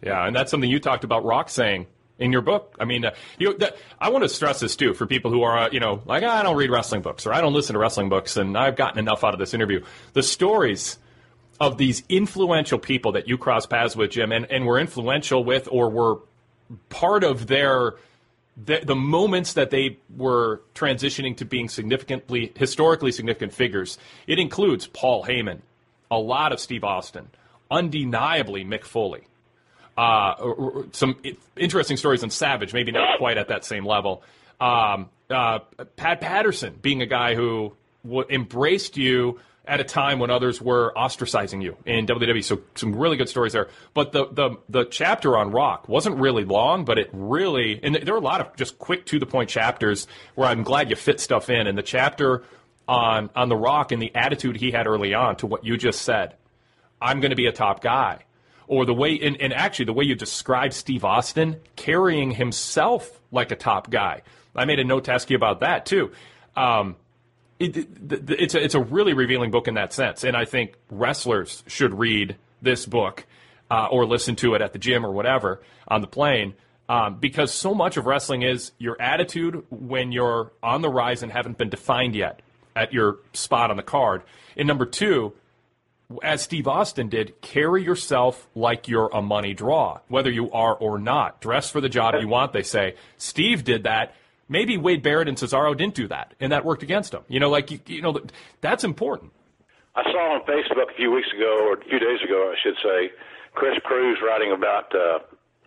Yeah, and that's something you talked about Rock saying in your book. I mean, uh, you, that, I want to stress this, too, for people who are, uh, you know, like, I don't read wrestling books or I don't listen to wrestling books, and I've gotten enough out of this interview. The stories of these influential people that you cross paths with, Jim, and, and were influential with or were part of their the, the moments that they were transitioning to being significantly, historically significant figures. It includes Paul Heyman, a lot of Steve Austin, undeniably Mick Foley. Uh, or, or some interesting stories on Savage, maybe not quite at that same level. Um, uh, Pat Patterson being a guy who w- embraced you at a time when others were ostracizing you in W W E. So some really good stories there. But the the, the chapter on Rock wasn't really long, but it really – and there are a lot of just quick to-the-point chapters where I'm glad you fit stuff in. And the chapter on, on The Rock and the attitude he had early on to what you just said, I'm going to be a top guy. Or the way, and, and actually the way you describe Steve Austin carrying himself like a top guy. I made a note to ask you about that, too. Um, it, it, it's, a, it's a really revealing book in that sense. And I think wrestlers should read this book uh, or listen to it at the gym or whatever on the plane um, because so much of wrestling is your attitude when you're on the rise and haven't been defined yet at your spot on the card. And number two, as Steve Austin did, carry yourself like you're a money draw, whether you are or not. Dress for the job you want, they say. Steve did that. Maybe Wade Barrett and Cesaro didn't do that, and that worked against him. You know, like, you, you know, that's important. I saw on Facebook a few weeks ago, or a few days ago, I should say, Chris Cruz writing about uh,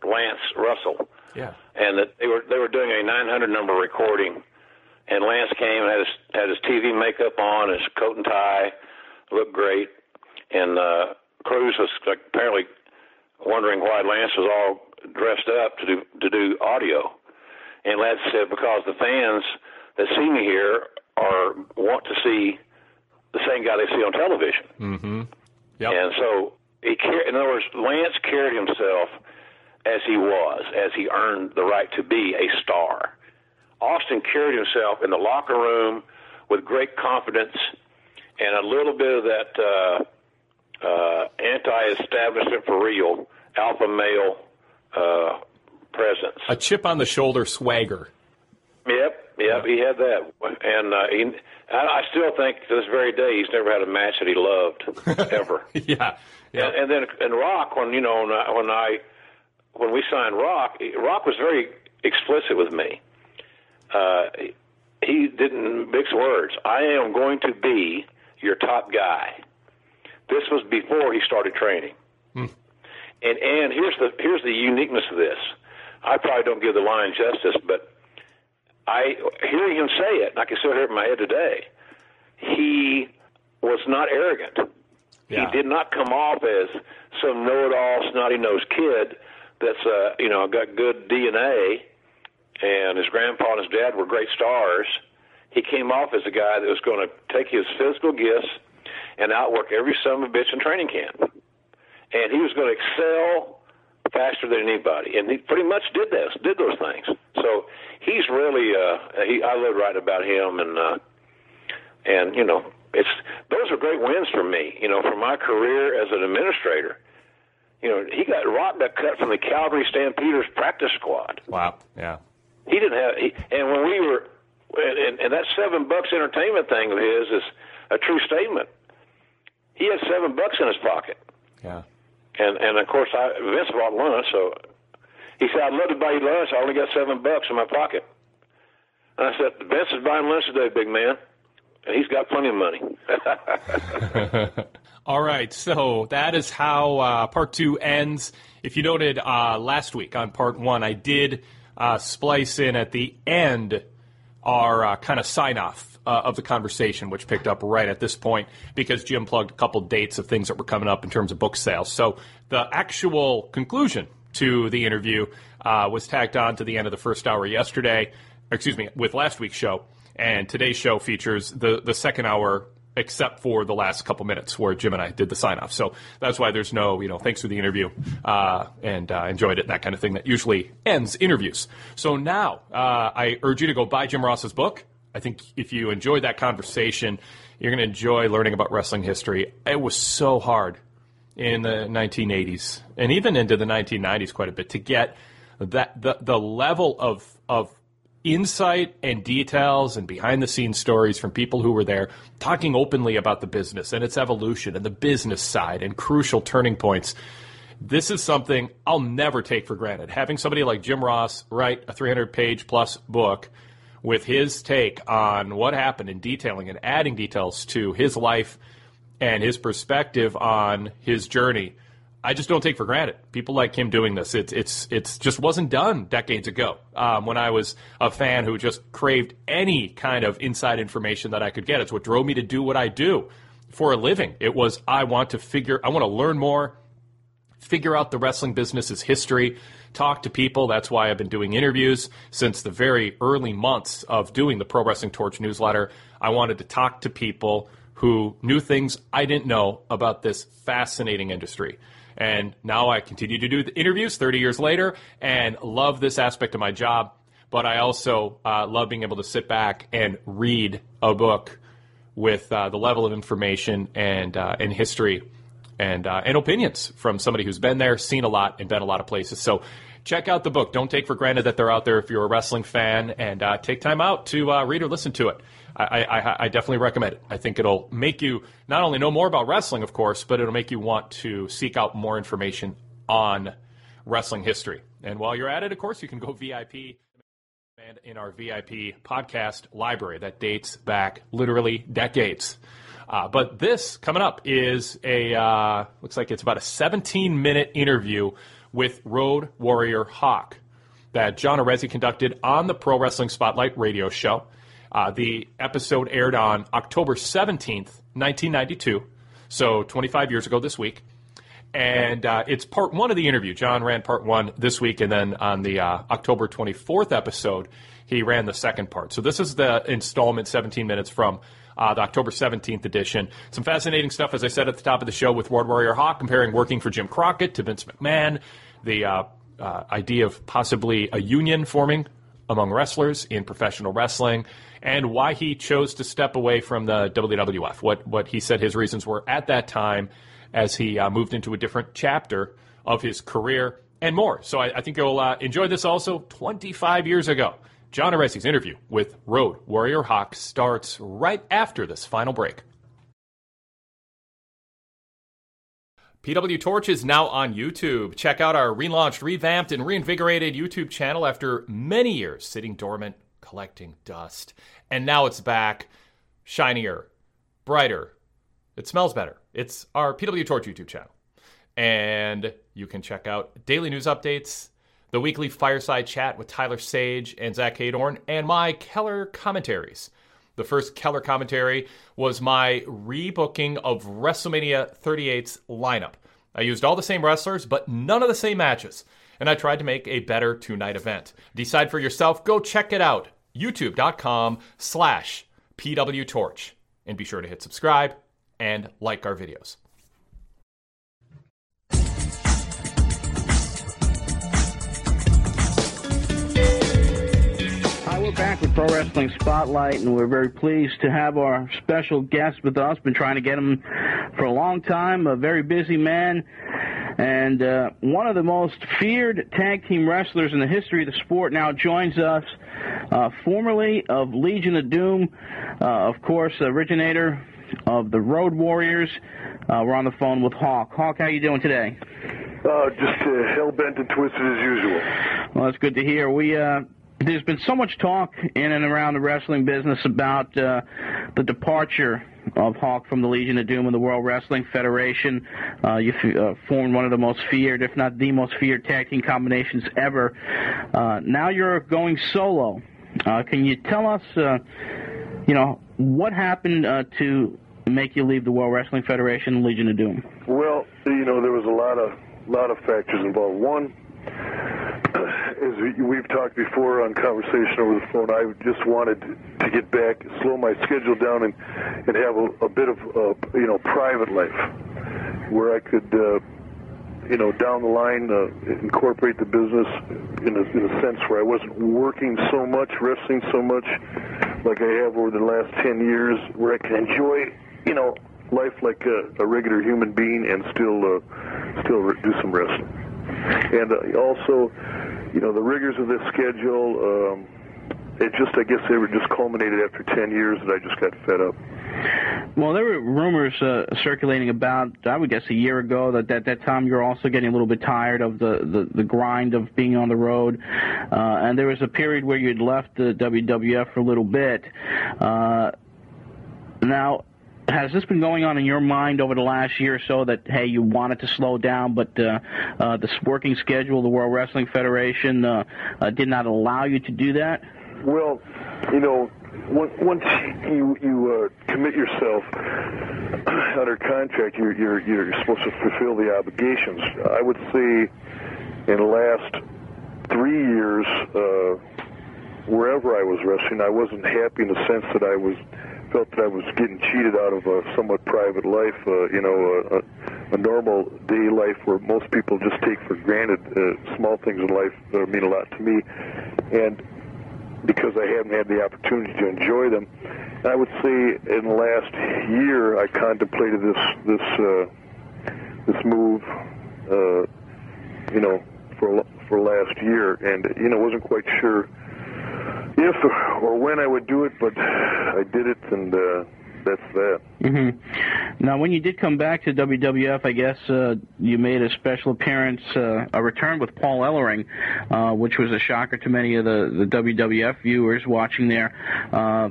Lance Russell. Yeah. And that they were they were doing a nine hundred number recording, and Lance came and had his, had his T V makeup on, his coat and tie, looked great. And uh, Cruz was apparently wondering why Lance was all dressed up to do to do audio. And Lance said, because the fans that see me here are want to see the same guy they see on television. Mm-hmm. Yep. And so, he car- in other words, Lance carried himself as he was, as he earned the right to be a star. Austin carried himself in the locker room with great confidence and a little bit of that Uh, Uh, anti-establishment for real, alpha male uh, presence. A chip on the shoulder swagger. Yep, yep, he had that. And uh, he, I, I still think to this very day he's never had a match that he loved, ever. yeah, yeah. And, and then and Rock, when, you know, when I, when I when we signed Rock, Rock was very explicit with me. Uh, he didn't mix words. I am going to be your top guy. This was before he started training. Hmm. And and here's the here's the uniqueness of this. I probably don't give the line justice, but I hearing him say it, and I can still hear it in my head today, he was not arrogant. Yeah. He did not come off as some know-it-all, snotty-nosed kid that's uh, you know got good D N A, and his grandpa and his dad were great stars. He came off as a guy that was going to take his physical gifts and outwork every son of a bitch in training camp. And he was going to excel faster than anybody. And he pretty much did this, did those things. So he's really, uh, he, I love writing about him. And, uh, and you know, it's those are great wins for me, you know, for my career as an administrator. You know, he got Rock got cut from the Calgary Stampeders practice squad. Wow, yeah. He didn't have, he, and when we were, and, and that seven bucks entertainment thing of his is a true statement. He had seven bucks in his pocket. Yeah. And, and of course, I, Vince bought lunch, so he said, I'd love to buy you lunch. I only got seven bucks in my pocket. I said, the best is buying lunch today, big man. And he's got plenty of money. All right, so that is how uh, part two ends. If you noted uh, last week on part one, I did uh, splice in at the end our uh, kind of sign-off uh, of the conversation, which picked up right at this point, because Jim plugged a couple dates of things that were coming up in terms of book sales. So the actual conclusion to the interview uh, was tacked on to the end of the first hour yesterday, excuse me, with last week's show. And today's show features the, the second hour, except for the last couple minutes where Jim and I did the sign-off. So that's why there's no, you know, thanks for the interview uh, and uh, enjoyed it, that kind of thing that usually ends interviews. So now uh, I urge you to go buy Jim Ross's book. I think if you enjoyed that conversation, you're going to enjoy learning about wrestling history. It was so hard in the nineteen eighties and even into the nineteen nineties quite a bit to get that the, the level of of insight and details and behind-the-scenes stories from people who were there talking openly about the business and its evolution and the business side and crucial turning points. This is something I'll never take for granted. Having somebody like Jim Ross write a three hundred page plus book with his take on what happened and detailing and adding details to his life and his perspective on his journey, I just don't take for granted people like him doing this. It's it's it's just wasn't done decades ago um, when I was a fan who just craved any kind of inside information that I could get. It's what drove me to do what I do for a living. It was I want to figure, I want to learn more, figure out the wrestling business's history, talk to people. That's why I've been doing interviews since the very early months of doing the Pro Wrestling Torch newsletter. I wanted to talk to people who knew things I didn't know about this fascinating industry. And now I continue to do the interviews thirty years later and love this aspect of my job. But I also uh, love being able to sit back and read a book with uh, the level of information and uh, and history and, uh, and opinions from somebody who's been there, seen a lot, and been a lot of places. So check out the book. Don't take for granted that they're out there if you're a wrestling fan. And uh, take time out to uh, read or listen to it. I, I, I definitely recommend it. I think it'll make you not only know more about wrestling, of course, but it'll make you want to seek out more information on wrestling history. And while you're at it, of course, you can go V I P and in our V I P podcast library that dates back literally decades. Uh, but this coming up is a uh, looks like it's about a seventeen minute interview with Road Warrior Hawk that John Arezzi conducted on the Pro Wrestling Spotlight radio show. Uh, the episode aired on October seventeenth, nineteen ninety-two, so twenty-five years ago this week. And uh, it's part one of the interview. John ran part one this week, and then on the uh, October twenty-fourth episode, he ran the second part. So this is the installment, seventeen minutes from uh, the October seventeenth edition. Some fascinating stuff, as I said at the top of the show, with Road Warrior Hawk, comparing working for Jim Crockett to Vince McMahon, the uh, uh, idea of possibly a union forming among wrestlers in professional wrestling, and why he chose to step away from the W W F, what what he said his reasons were at that time as he uh, moved into a different chapter of his career, and more. So I, I think you'll uh, enjoy this also. twenty-five years ago, John Arezzi's interview with Road Warrior Hawk starts right after this final break. P W Torch is now on YouTube. Check out our relaunched, revamped, and reinvigorated YouTube channel after many years sitting dormant, collecting dust. And now it's back, shinier, brighter. It smells better. It's our P W Torch YouTube channel. And you can check out daily news updates, the weekly fireside chat with Tyler Sage and Zach Hadorn, and my Keller commentaries. The first Keller commentary was my rebooking of WrestleMania thirty-eight's lineup. I used all the same wrestlers, but none of the same matches. And I tried to make a better two-night event. Decide for yourself. Go check it out. YouTube.com slash PWTorch. And be sure to hit subscribe and like our videos. We're back with Pro Wrestling Spotlight, and we're very pleased to have our special guest with us. Been trying to get him for a long time, a very busy man, and uh, one of the most feared tag team wrestlers in the history of the sport now joins us, uh, formerly of Legion of Doom, uh, of course, originator of the Road Warriors. Uh, we're on the phone with Hawk. Hawk, how you doing today? Oh, just uh, hell-bent and twisted as usual. Well, that's good to hear. We... Uh, there's been so much talk in and around the wrestling business about uh, the departure of Hawk from the Legion of Doom and the World Wrestling Federation. Uh, you uh, formed one of the most feared, if not the most feared, tag team combinations ever. Uh, now you're going solo. Uh, can you tell us, uh, you know, what happened uh, to make you leave the World Wrestling Federation and Legion of Doom? Well, you know, there was a lot of lot of factors involved. One, as we've talked before on conversation over the phone, I just wanted to get back, slow my schedule down, and, and have a, a bit of, uh, you know, private life where I could, uh, you know, down the line, uh, incorporate the business in a, in a sense where I wasn't working so much, wrestling so much like I have over the last ten years, where I can enjoy, you know, life like a, a regular human being and still, uh, still do some wrestling. And uh, also, you know, the rigors of this schedule, um, it just, I guess they were just culminated after ten years that I just got fed up. Well, there were rumors uh, circulating about, I would guess, a year ago that at that time you were also getting a little bit tired of the, the, the grind of being on the road. Uh, and there was a period where you'd left the W W F for a little bit. Uh, now... Has this been going on in your mind over the last year or so that, hey, you wanted to slow down, but uh, uh, this working schedule, the World Wrestling Federation, uh, uh, did not allow you to do that? Well, you know, once you, you uh, commit yourself under contract, you're, you're, you're supposed to fulfill the obligations. I would say in the last three years, uh, wherever I was wrestling, I wasn't happy in the sense that I was... felt that I was getting cheated out of a somewhat private life, uh, you know, a, a normal day life where most people just take for granted. Uh, small things in life uh, mean a lot to me, and because I haven't had the opportunity to enjoy them, I would say in the last year I contemplated this this uh, this move, uh, you know, for for last year, and you know, wasn't quite sure if or when I would do it, but I did it, and uh, that's that. Mm-hmm. Now, when you did come back to W W F, I guess uh, you made a special appearance, uh, a return with Paul Ellering, uh, which was a shocker to many of the, the W W F viewers watching there. Uh,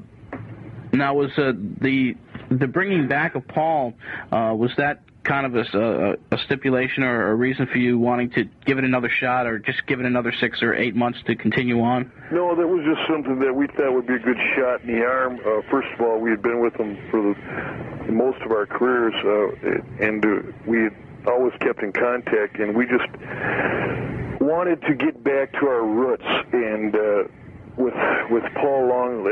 now, was uh, the the bringing back of Paul, uh, was that kind of a, a, a stipulation or a reason for you wanting to give it another shot, or just give it another six or eight months to continue on? No, that was just something that we thought would be a good shot in the arm. Uh, first of all, we had been with him for the, most of our careers, uh, and uh, we had always kept in contact, and we just wanted to get back to our roots. And uh, with with Paul Long,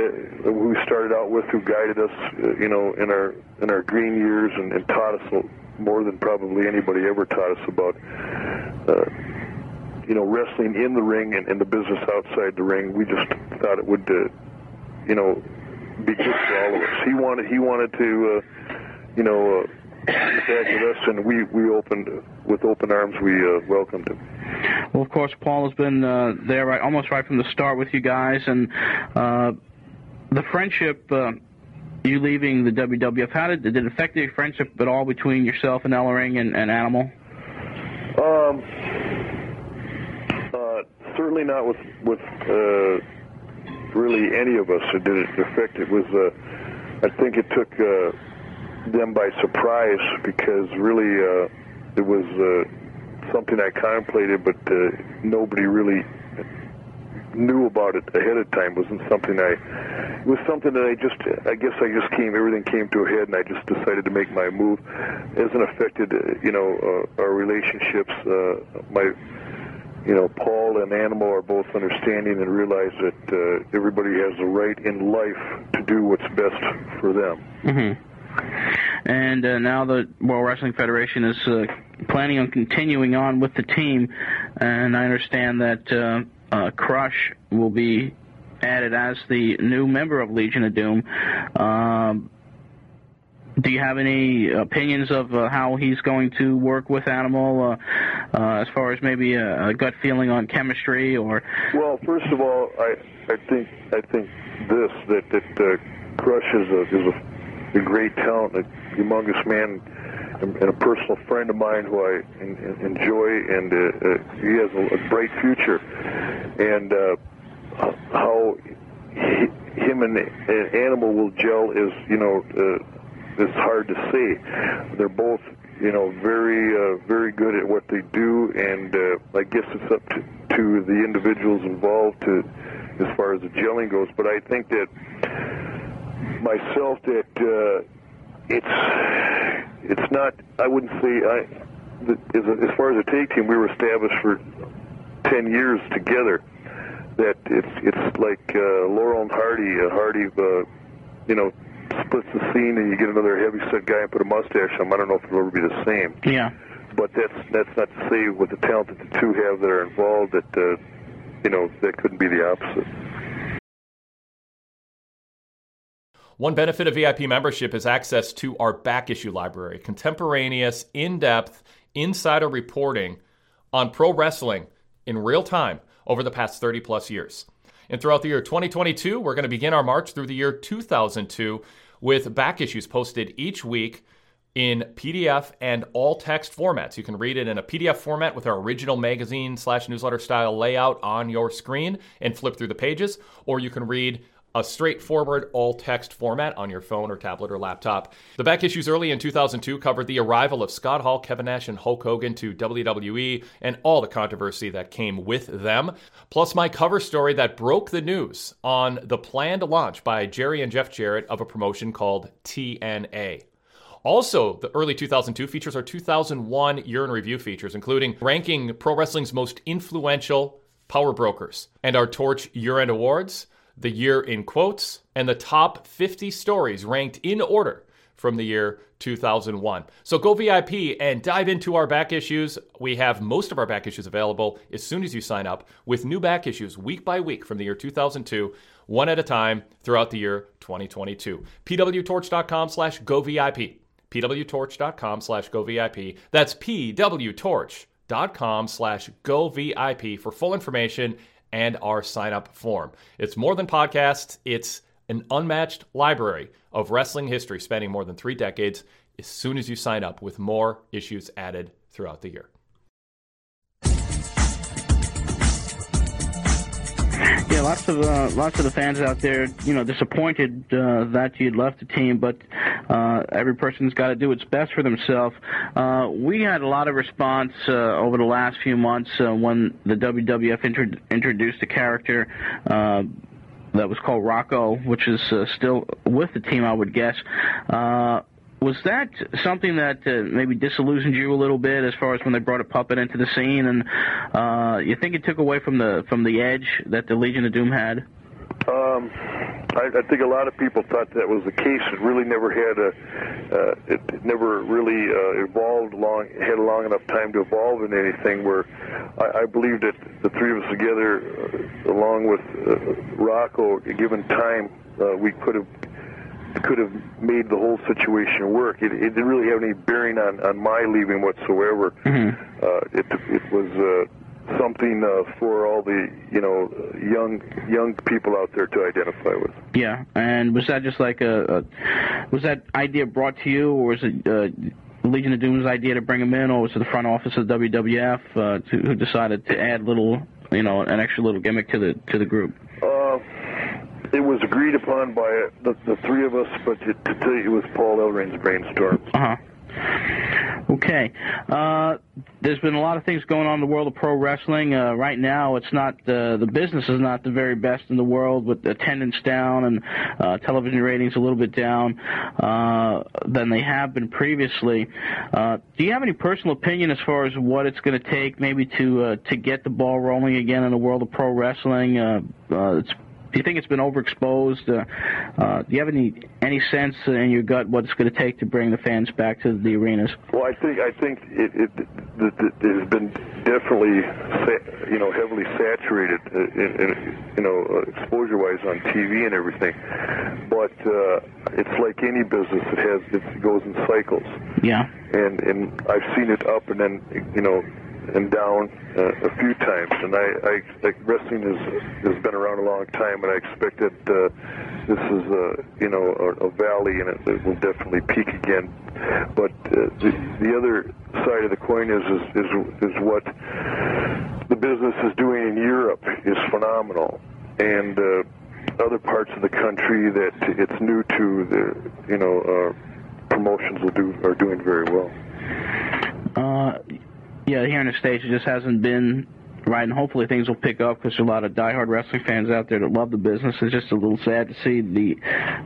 who we started out with, who guided us, uh, you know, in our in our green years, and, and taught us a, more than probably anybody ever taught us about, uh, you know, wrestling in the ring and, and the business outside the ring. We just thought it would, uh, you know, be good for all of us. He wanted, he wanted to, uh, you know, uh, back with us, and we, we opened, with open arms, we uh, welcomed him. Well, of course, Paul has been uh, there right, almost right from the start with you guys, and uh, the friendship... Uh, You leaving the W W F, how did, did it affect the friendship at all between yourself and Ellering and, and Animal? Um, uh, certainly not with with uh, really any of us. It didn't affect. It was, uh, I think, it took uh, them by surprise, because really uh, it was uh, something I contemplated, but uh, nobody really knew about it ahead of time. Wasn't something I, it was something that I just, I guess I just came, everything came to a head, and I just decided to make my move. It hasn't affected, you know, uh, our relationships. Uh, my, you know, Paul and Animal are both understanding and realize that uh, everybody has the right in life to do what's best for them. Mm-hmm. And uh, now the World Wrestling Federation is uh, planning on continuing on with the team, and I understand that uh, Uh, Crush will be added as the new member of Legion of Doom. Um, do you have any opinions of uh, how he's going to work with Animal, uh, uh, as far as maybe a, a gut feeling on chemistry? Or well, first of all, I I think I think this that that uh, Crush is a is a, a great talent, a humongous man, and a personal friend of mine who I in, in enjoy, and uh, uh, he has a, a bright future. And uh, how he, him and an animal will gel is, you know, uh, it's hard to say. They're both, you know, very, uh, very good at what they do, and uh, I guess it's up to, to the individuals involved to, as far as the gelling goes. But I think that myself that uh, it's it's not. I wouldn't say I. The, as, a, as far as the tag team, we were established for ten years together. That it's it's like uh, Laurel and Hardy. Uh, Hardy, uh, you know, splits the scene, and you get another heavyset guy and put a mustache on him. I don't know if it'll ever be the same. Yeah. But that's that's not to say with the talent that the two have that are involved that uh, you know, that couldn't be the opposite. One benefit of V I P membership is access to our back issue library, contemporaneous, in-depth, insider reporting on pro wrestling in real time over the past thirty plus years. And throughout the year twenty twenty-two, we're going to begin our march through the year two thousand two with back issues posted each week in P D F and all text formats. You can read it in a P D F format with our original magazine slash newsletter style layout on your screen and flip through the pages, or you can read a straightforward all text format on your phone or tablet or laptop. The back issues early in two thousand two covered the arrival of Scott Hall, Kevin Nash, and Hulk Hogan to W W E and all the controversy that came with them, plus my cover story that broke the news on the planned launch by Jerry and Jeff Jarrett of a promotion called T N A. Also, the early two thousand two features are two thousand one year in review features, including ranking pro wrestling's most influential power brokers and our Torch year-end awards, the year in quotes, and the top fifty stories ranked in order from the year two thousand one. So go V I P and dive into our back issues. We have most of our back issues available as soon as you sign up, with new back issues week by week from the year two thousand two, one at a time throughout the year twenty twenty-two. pwtorch.com slash govip. pwtorch.com slash govip. That's pwtorch.com slash govip for full information and our sign-up form. It's more than podcasts. It's an unmatched library of wrestling history spanning more than three decades as soon as you sign up, with more issues added throughout the year. Yeah, lots of uh, lots of the fans out there, you know, disappointed uh, that you'd left the team, but uh, every person's got to do what's best for themselves. Uh, we had a lot of response uh, over the last few months uh, when the W W F inter- introduced a character uh, that was called Rocco, which is uh, still with the team, I would guess. Uh, was that something that uh, maybe disillusioned you a little bit, as far as when they brought a puppet into the scene, and uh, you think it took away from the from the edge that the Legion of Doom had? Um, I, I think a lot of people thought that was the case. It really never had a, uh, it, it never really uh, evolved long, had a long enough time to evolve into anything. Where I, I believe that the three of us together, uh, along with uh, Rocco, given time, uh, we could have. could have made the whole situation work. It, it didn't really have any bearing on, on my leaving whatsoever. Mm-hmm. Uh, it it was uh, something uh, for all the, you know, young young people out there to identify with. Yeah, and was that just like a, a was that idea brought to you, or was it uh, Legion of Doom's idea to bring him in, or was it the front office of W W F uh, to, who decided to add little, you know, an extra little gimmick to the to the group? Uh, It was agreed upon by the, the three of us, but to, to tell you, it was Paul Elrain's brainstorm. Uh-huh. Okay. Uh, there's been a lot of things going on in the world of pro wrestling. Uh, right now, it's not uh, the business is not the very best in the world, with attendance down and uh, television ratings a little bit down uh, than they have been previously. Uh, do you have any personal opinion as far as what it's going to take, maybe to uh, to get the ball rolling again in the world of pro wrestling? Uh, uh, it's Do you think it's been overexposed? Uh, uh, do you have any any sense in your gut what it's going to take to bring the fans back to the arenas? Well, I think I think it, it, it, it has been definitely, you know, heavily saturated, in, in, you know, exposure-wise on T V and everything. But uh, it's like any business; it has it goes in cycles. Yeah. And and I've seen it up and then, you know, and down uh, a few times, and I, I expect wrestling has has been around a long time, and I expect that uh, this is a, you know, a, a valley, and it, it will definitely peak again. But uh, the, the other side of the coin is is, is is what the business is doing in Europe is phenomenal, and uh, other parts of the country that it's new to, the, you know, uh, promotions will do are doing very well. Uh, yeah, here in the States, it just hasn't been right, and hopefully things will pick up because there are a lot of diehard wrestling fans out there that love the business. It's just a little sad to see the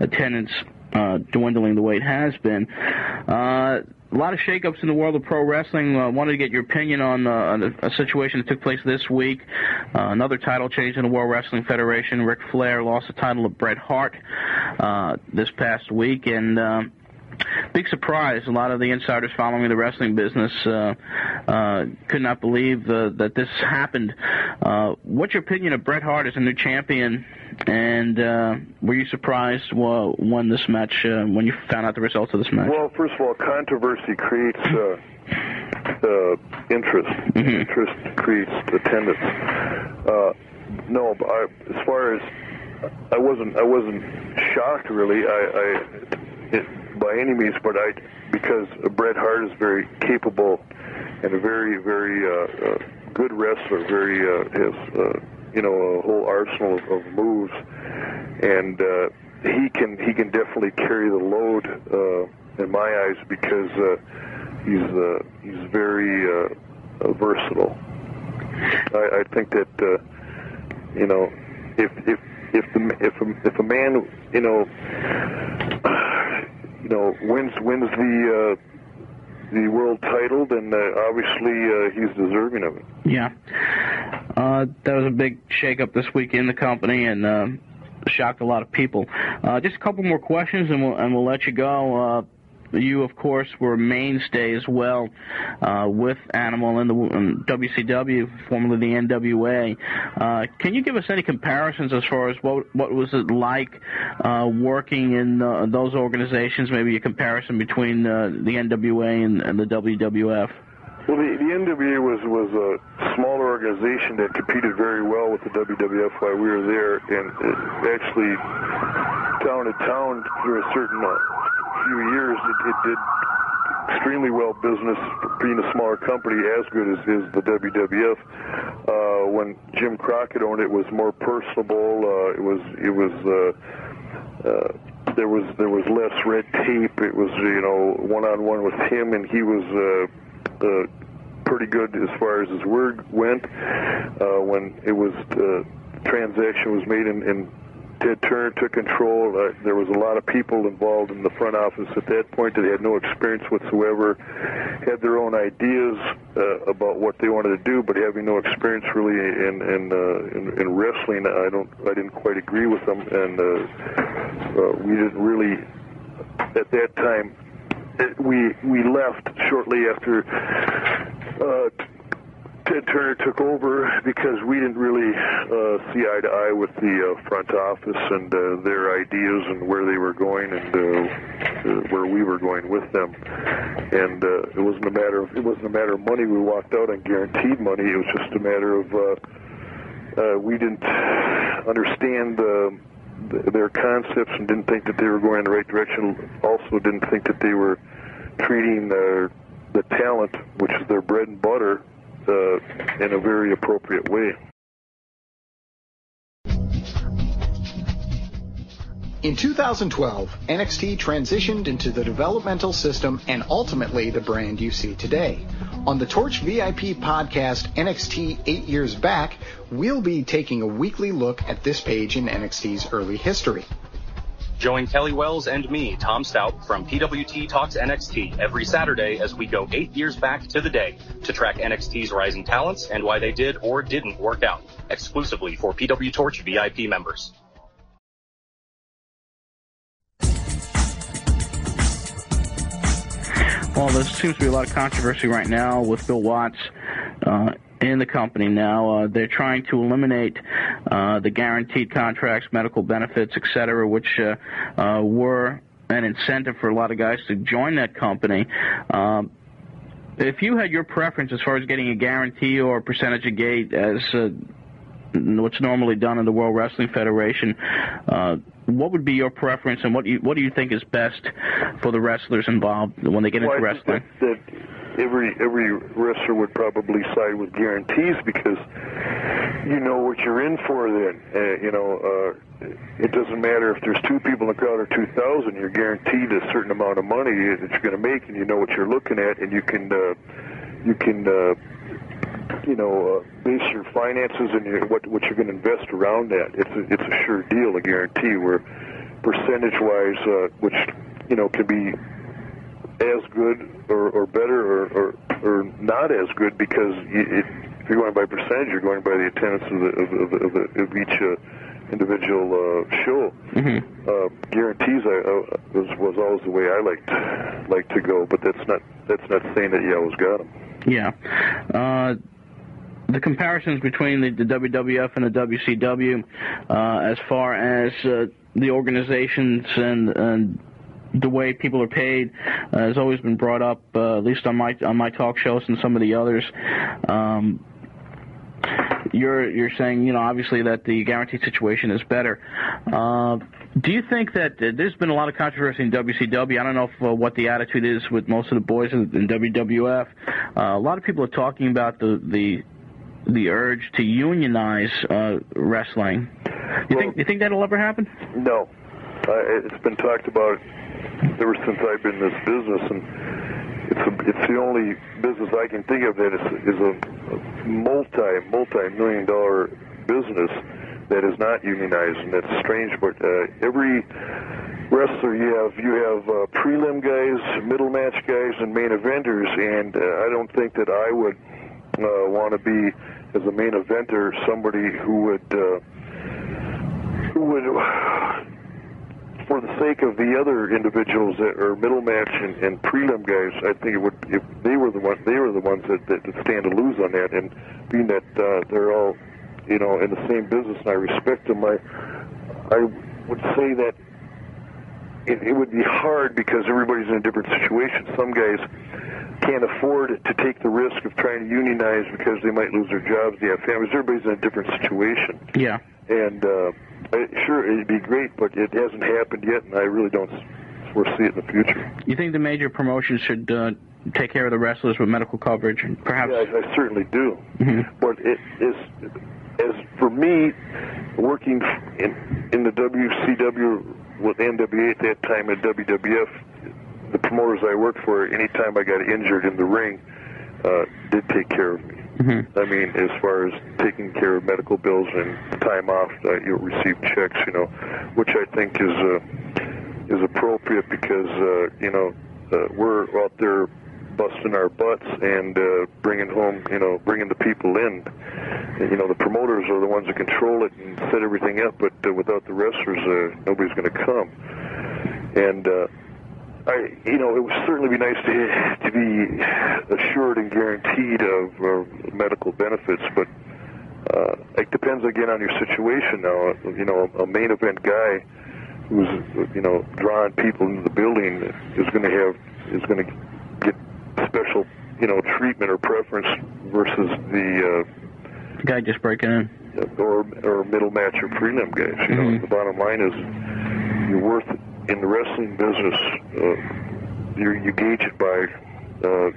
attendance uh, dwindling the way it has been. Uh, a lot of shakeups in the world of pro wrestling. I uh, wanted to get your opinion on, uh, on a, a situation that took place this week. Uh, another title change in the World Wrestling Federation. Ric Flair lost the title of Bret Hart uh, this past week, and uh, big surprise. A lot of the insiders following the wrestling business uh, uh, could not believe uh, that this happened. Uh, what's your opinion of Bret Hart as a new champion? And uh, were you surprised well, when this match, uh, when you found out the results of this match? Well, first of all, controversy creates uh, uh, interest. Mm-hmm. Interest creates attendance. Uh, no, but I, as far as I wasn't, I wasn't shocked really. I. I It, by any means, but I, because Bret Hart is very capable and a very, very uh, uh, good wrestler. Very uh, has uh, you know a whole arsenal of, of moves, and uh, he can he can definitely carry the load uh, in my eyes because uh, he's uh, he's very uh, versatile. I, I think that uh, you know if if if the, if a, if a man you know. You know, wins wins the uh, the world title, then uh, obviously uh, he's deserving of it. Yeah, uh, that was a big shakeup this week in the company, and uh, shocked a lot of people. Uh, just a couple more questions, and we'll and we'll let you go. Uh, you, of course, were a mainstay as well uh, with Animal and the um, W C W, formerly the N W A. Uh, can you give us any comparisons as far as what what was it like uh, working in uh, those organizations, maybe a comparison between uh, the N W A and, and the W W F? Well, the, the N W A was, was a smaller organization that competed very well with the W W F while we were there, and actually town to town through a certain... Uh, few years it, it did extremely well business being a smaller company, as good as is the W W F. Uh, when Jim Crockett owned it, it was more personable. Uh, it was it was uh, uh, there was there was less red tape. It was you know one on one with him, and he was uh, uh, pretty good as far as his word went. Uh, when it was the transaction was made in. in Ted Turner took control. Uh, there was a lot of people involved in the front office at that point that had no experience whatsoever, had their own ideas uh, about what they wanted to do, but having no experience really in in, uh, in, in wrestling, I don't, I didn't quite agree with them, and uh, uh, we didn't really, at that time, it, we we left shortly after. Uh, Ted Turner took over because we didn't really uh, see eye to eye with the uh, front office and uh, their ideas and where they were going and uh, where we were going with them. And uh, it wasn't a matter of it wasn't a matter of money. We walked out on guaranteed money. It was just a matter of uh, uh, we didn't understand the, the, their concepts and didn't think that they were going in the right direction. Also, didn't think that they were treating their, the talent, which is their bread and butter. Uh, in a very appropriate way. In two thousand twelve, N X T transitioned into the developmental system and ultimately the brand you see today. On the Torch V I P podcast, N X T Eight Years Back, we'll be taking a weekly look at this page in N X T's early history. Join Kelly Wells and me, Tom Stout, from P W T Talks N X T every Saturday as we go eight years back to the day to track N X T's rising talents and why they did or didn't work out, exclusively for P W Torch V I P members. Well, there seems to be a lot of controversy right now with Bill Watts. Uh, in the company now. Uh, they're trying to eliminate uh, the guaranteed contracts, medical benefits, et cetera, which uh, uh, were an incentive for a lot of guys to join that company. Um, if you had your preference as far as getting a guarantee or a percentage of gate as uh, what's normally done in the World Wrestling Federation, uh, what would be your preference, and what do you, what do you think is best for the wrestlers involved when they get well, into wrestling? That, that every every wrestler would probably side with guarantees because you know what you're in for then. Uh, you know, uh, it doesn't matter if there's two people in the crowd or two thousand. You're guaranteed a certain amount of money that you're going to make, and you know what you're looking at, and you can, uh, you can, uh, you know, uh, base your finances and your, what what you're going to invest around that. It's a, it's a sure deal, a guarantee. Where percentage-wise, uh, which you know can be as good or, or better or, or or not as good, because it, if you're going by percentage, you're going by the attendance of the, of, of, of, the, of each uh, individual uh, show. Mm-hmm. uh, guarantees I, I, was was always the way I liked liked to go, but that's not that's not saying that you always got them. Yeah. Uh, the comparisons between the, the W W F and the W C W, uh, as far as uh, the organizations and, and the way people are paid, uh, has always been brought up, uh, at least on my on my talk shows and some of the others. Um, you're you're saying, you know, obviously that the guaranteed situation is better. Uh, do you think that uh, there's been a lot of controversy in W C W? I don't know if, uh, what the attitude is with most of the boys in, in W W F. Uh, a lot of people are talking about the the, the urge to unionize uh, wrestling. You well, think you think that'll ever happen? No, uh, it's been talked about ever since I've been in this business, and it's a, it's the only business I can think of that is, is a, a multi multi million dollar business that is not unionized, and that's strange. But uh, every wrestler you have, you have uh, prelim guys, middle match guys, and main eventers, and uh, I don't think that I would uh, want to be, as a main eventer, somebody who would uh, who would, for the sake of the other individuals that are middle match and, and prelim guys. I think it would, if they were the ones, they were the ones that, that stand to lose on that. And being that uh, they're all, you know, in the same business, and I respect them, I, I would say that it, it would be hard because everybody's in a different situation. Some guys can't afford to take the risk of trying to unionize because they might lose their jobs, they have families. Everybody's in a different situation. Yeah. And uh, sure, it'd be great, but it hasn't happened yet, and I really don't foresee it in the future. You think the major promotions should uh, take care of the wrestlers with medical coverage, and perhaps? Yeah, I, I certainly do. Mm-hmm. But it is. As for me, working in, in the W C W with N W A at that time at W W F, the promoters I worked for, anytime I got injured in the ring, uh, did take care of me. Mm-hmm. I mean, as far as taking care of medical bills and time off, uh, you'll receive checks, you know, which I think is uh, is appropriate because, uh, you know, uh, we're out there busting our butts and uh, bringing home, you know, bringing the people in. You know, the promoters are the ones that control it and set everything up, but uh, without the wrestlers, uh, nobody's going to come. And, uh, I, you know, it would certainly be nice to, to be assured and guaranteed of, of medical benefits, but uh, it depends, again, on your situation now. You know, a main event guy who's, you know, drawing people into the building is going to have, is going to get special, you know, treatment or preference versus the uh, guy just breaking in, or or middle match or prelim guys. You mm-hmm. know, the bottom line is you're worth it. In the wrestling business, uh, you, you gauge it by uh,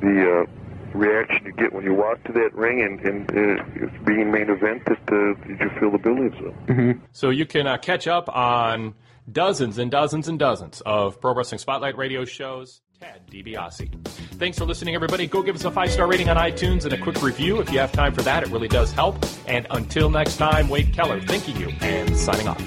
the uh, reaction you get when you walk to that ring and, and uh, being main event that uh, you fill the buildings up. Mm-hmm. So you can uh, catch up on dozens and dozens and dozens of Pro Wrestling Spotlight radio shows. Ted DiBiase. Thanks for listening, everybody. Go give us a five-star rating on iTunes and a quick review if you have time for that. It really does help. And until next time, Wade Keller thanking you and signing off.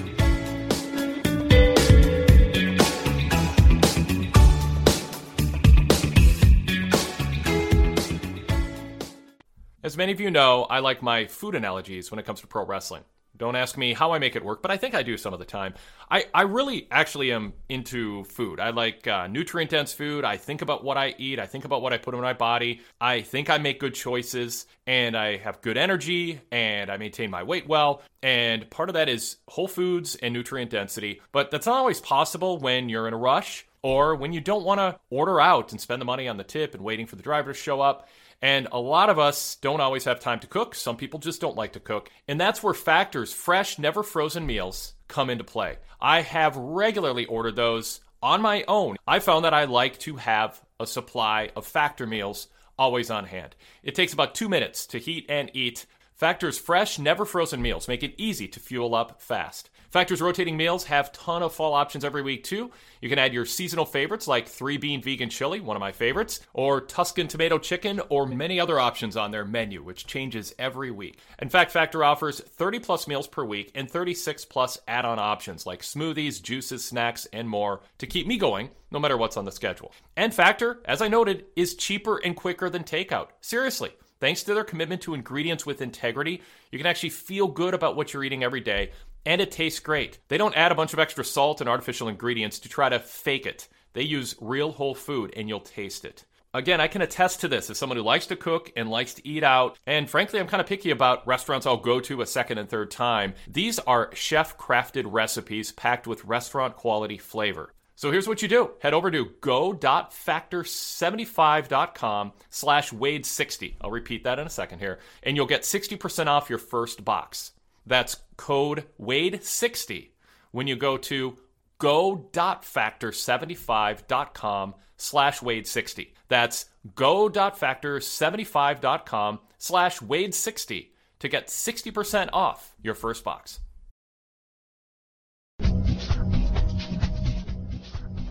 As many of you know, I like my food analogies when it comes to pro wrestling. Don't ask me how I make it work, but I think I do some of the time. I, I really actually am into food. I like uh, nutrient-dense food. I think about what I eat. I think about what I put in my body. I think I make good choices, and I have good energy, and I maintain my weight well. And part of that is whole foods and nutrient density. But that's not always possible when you're in a rush or when you don't want to order out and spend the money on the tip and waiting for the driver to show up. And a lot of us don't always have time to cook. Some people just don't like to cook. And that's where Factor's fresh, never frozen meals come into play. I have regularly ordered those on my own. I found that I like to have a supply of Factor meals always on hand. It takes about two minutes to heat and eat. Factor's fresh, never frozen meals make it easy to fuel up fast. Factor's rotating meals have ton of fall options every week, too. You can add your seasonal favorites like three-bean vegan chili, one of my favorites, or Tuscan tomato chicken, or many other options on their menu, which changes every week. In fact, Factor offers thirty-plus meals per week and thirty-six-plus add-on options like smoothies, juices, snacks, and more to keep me going no matter what's on the schedule. And Factor, as I noted, is cheaper and quicker than takeout. Seriously. Thanks to their commitment to ingredients with integrity, you can actually feel good about what you're eating every day, and it tastes great. They don't add a bunch of extra salt and artificial ingredients to try to fake it. They use real whole food, and you'll taste it. Again, I can attest to this as someone who likes to cook and likes to eat out, and frankly, I'm kind of picky about restaurants I'll go to a second and third time. These are chef-crafted recipes packed with restaurant-quality flavor. So here's what you do. Head over to go.factor seventy-five dot com slash Wade sixty. I'll repeat that in a second here. And you'll get sixty percent off your first box. That's code Wade sixty when you go to go.factor seventy-five dot com slash Wade sixty. That's go.factor seventy-five dot com slash Wade sixty to get sixty percent off your first box.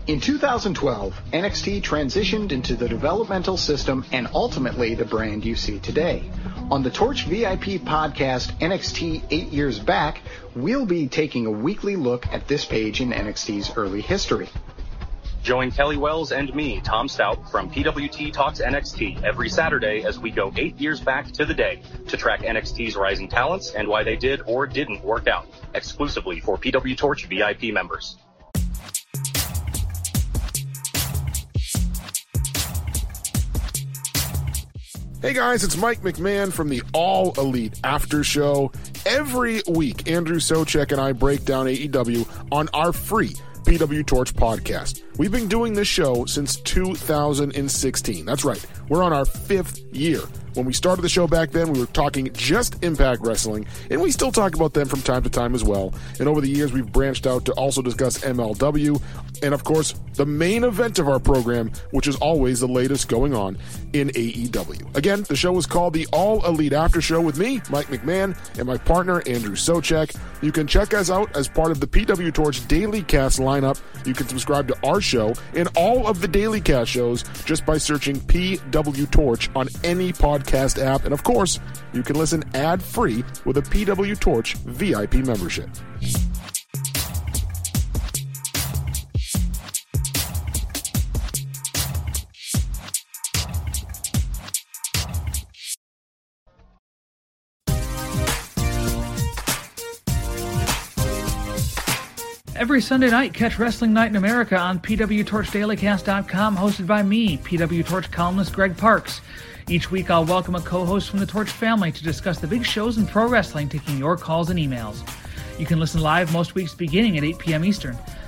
In two thousand twelve, N X T transitioned into the developmental system and ultimately the brand you see today. On the Torch V I P podcast, N X T Eight Years Back, we'll be taking a weekly look at this page in N X T's early history. Join Kelly Wells and me, Tom Stout, from P W T Talks N X T every Saturday as we go eight years back to the day to track N X T's rising talents and why they did or didn't work out, exclusively for P W Torch V I P members. Hey guys, it's Mike McMahon from the All Elite After Show. Every week, Andrew Socek and I break down A E W on our free P W Torch podcast. We've been doing this show since two thousand sixteen. That's right. We're on our fifth year. When we started the show back then, we were talking just Impact Wrestling, and we still talk about them from time to time as well. And over the years, we've branched out to also discuss M L W, and of course, the main event of our program, which is always the latest going on in A E W. Again, the show is called the All Elite After Show with me, Mike McMahon, and my partner, Andrew Socek. You can check us out as part of the P W Torch Daily Cast lineup. You can subscribe to our show and all of the Daily Cast shows just by searching P W Torch on any podcast app. And of course, you can listen ad-free with a P W Torch V I P membership. Every Sunday night, catch Wrestling Night in America on P W Torch Daily Cast dot com, hosted by me, P W Torch columnist Greg Parks. Each week, I'll welcome a co-host from the Torch family to discuss the big shows in pro wrestling, taking your calls and emails. You can listen live most weeks beginning at eight p.m. Eastern.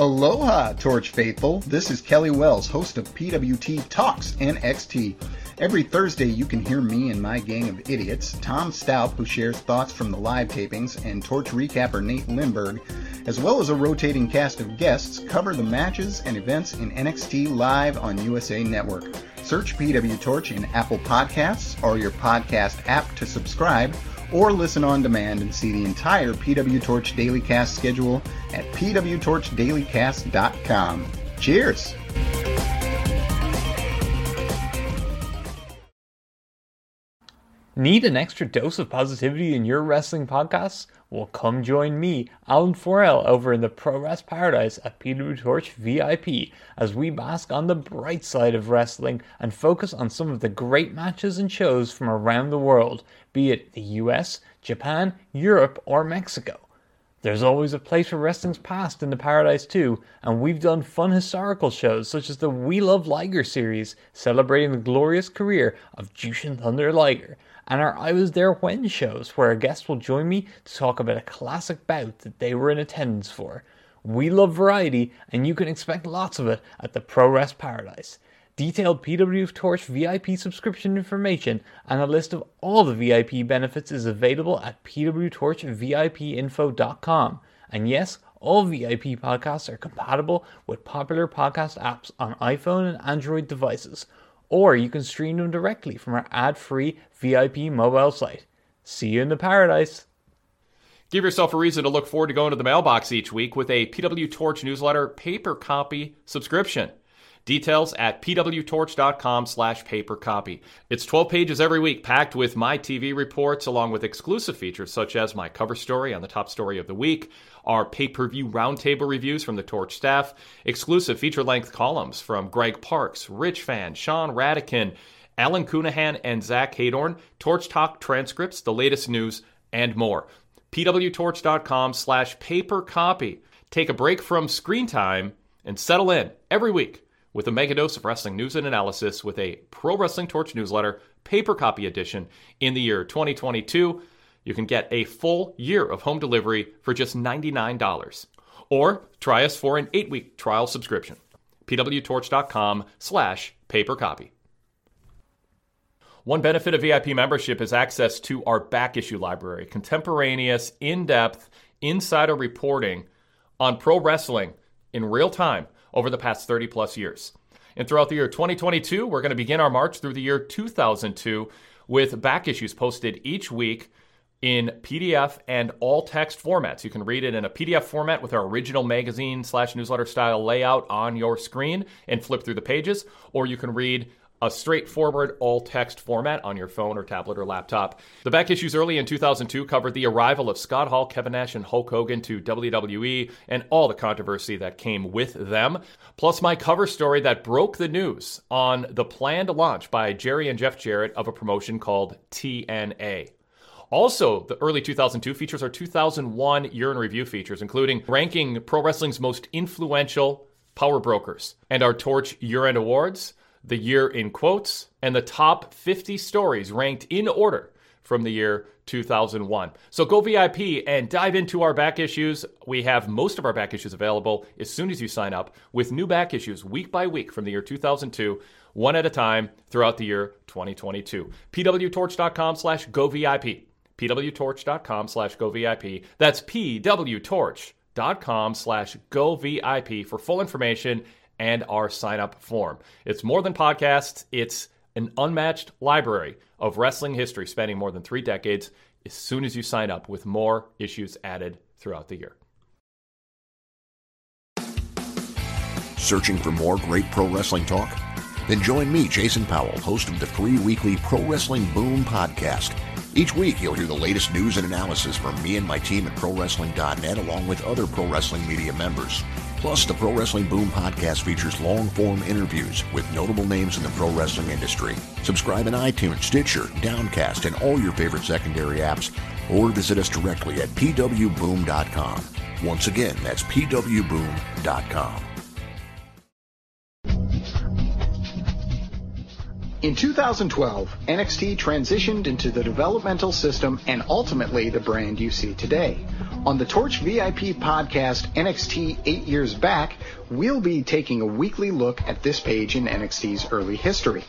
Aloha, Torch Faithful. This is Kelly Wells, host of P W T Talks N X T. Every Thursday, you can hear me and my gang of idiots, Tom Stout, who shares thoughts from the live tapings, and Torch recapper Nate Lindberg, as well as a rotating cast of guests, cover the matches and events in N X T live on U S A Network. Search P W Torch in Apple Podcasts or your podcast app to subscribe, or listen on demand and see the entire P W Torch Daily Cast schedule at P W Torch Daily Cast dot com. Cheers! Need an extra dose of positivity in your wrestling podcasts? Well, come join me, Alan Forel, over in the Pro Wrest Paradise at P W Torch V I P as we bask on the bright side of wrestling and focus on some of the great matches and shows from around the world, be it the U S, Japan, Europe, or Mexico. There's always a place for wrestling's past in the Paradise too, and we've done fun historical shows such as the We Love Liger series, celebrating the glorious career of Jushin Thunder Liger, and our I Was There When shows where a guest will join me to talk about a classic bout that they were in attendance for. We love variety, and you can expect lots of it at the Pro Wrest Paradise. Detailed P W Torch V I P subscription information and a list of all the V I P benefits is available at p w torch v i p info dot com. And yes, all V I P podcasts are compatible with popular podcast apps on iPhone and Android devices, or you can stream them directly from our ad-free V I P mobile site. See you in the Paradise! Give yourself a reason to look forward to going to the mailbox each week with a P W Torch newsletter paper copy subscription. Details at p w torch dot com slash paper copy. It's twelve pages every week, packed with my T V reports, along with exclusive features such as my cover story on the top story of the week, our pay-per-view roundtable reviews from the Torch staff, exclusive feature-length columns from Greg Parks, Rich Fan, Sean Radican, Alan Cunahan, and Zach Hadorn, Torch Talk transcripts, the latest news, and more. p w torch dot com slash paper copy. Take a break from screen time and settle in every week with a mega dose of wrestling news and analysis with a Pro Wrestling Torch newsletter paper copy edition in the year twenty twenty-two. You can get a full year of home delivery for just ninety-nine dollars. Or try us for an eight-week trial subscription. p w torch dot com slash paper copy. One benefit of V I P membership is access to our back issue library. Contemporaneous, in-depth, insider reporting on pro wrestling in real time over the past thirty plus years. And throughout the year twenty twenty-two, we're going to begin our march through the year two thousand two with back issues posted each week in P D F and all text formats. You can read it in a P D F format with our original magazine slash newsletter style layout on your screen and flip through the pages, or you can read a straightforward all-text format on your phone or tablet or laptop. The back issues early in two thousand two covered the arrival of Scott Hall, Kevin Nash, and Hulk Hogan to W W E and all the controversy that came with them, plus my cover story that broke the news on the planned launch by Jerry and Jeff Jarrett of a promotion called T N A. Also, the early two thousand two features are two thousand one year in review features, including ranking pro wrestling's most influential power brokers and our Torch Year-End Awards, the year in quotes, and the top fifty stories ranked in order from the year two thousand one. So go V I P and dive into our back issues. We have most of our back issues available as soon as you sign up, with new back issues week by week from the year two thousand two, one at a time throughout the year twenty twenty-two. p w torch dot com slash go V I P. p w torch dot com slash go V I P. That's p w torch dot com slash go V I P for full information and our sign-up form. It's more than podcasts. It's an unmatched library of wrestling history spanning more than three decades as soon as you sign up, with more issues added throughout the year. Searching for more great pro wrestling talk? Then join me, Jason Powell, host of the free weekly Pro Wrestling Boom podcast. Each week, you'll hear the latest news and analysis from me and my team at pro wrestling dot net, along with other pro wrestling media members. Plus, the Pro Wrestling Boom podcast features long-form interviews with notable names in the pro wrestling industry. Subscribe in iTunes, Stitcher, Downcast, and all your favorite secondary apps, or visit us directly at p w boom dot com. Once again, that's p w boom dot com. In two thousand twelve, N X T transitioned into the developmental system and ultimately the brand you see today. On the Torch V I P podcast, N X T Eight Years Back, we'll be taking a weekly look at this page in N X T's early history.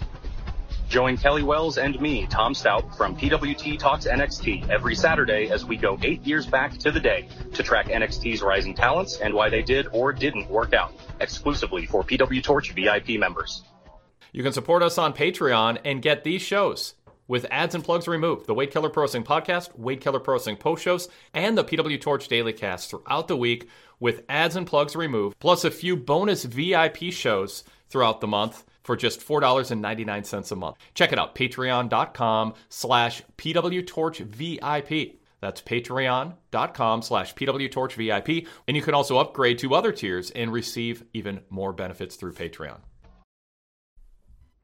Join Kelly Wells and me, Tom Stout, from P W T Talks N X T every Saturday as we go eight years back to the day to track N X T's rising talents and why they did or didn't work out, exclusively for P W Torch V I P members. You can support us on Patreon and get these shows with ads and plugs removed. The Wade Keller Pro Wrestling Podcast, Wade Keller Pro Wrestling Post Shows, and the P W Torch Daily Cast throughout the week with ads and plugs removed, plus a few bonus V I P shows throughout the month for just four dollars and ninety-nine cents a month. Check it out, patreon dot com slash p w torch v i p. That's patreon dot com slash p w torch v i p. And you can also upgrade to other tiers and receive even more benefits through Patreon.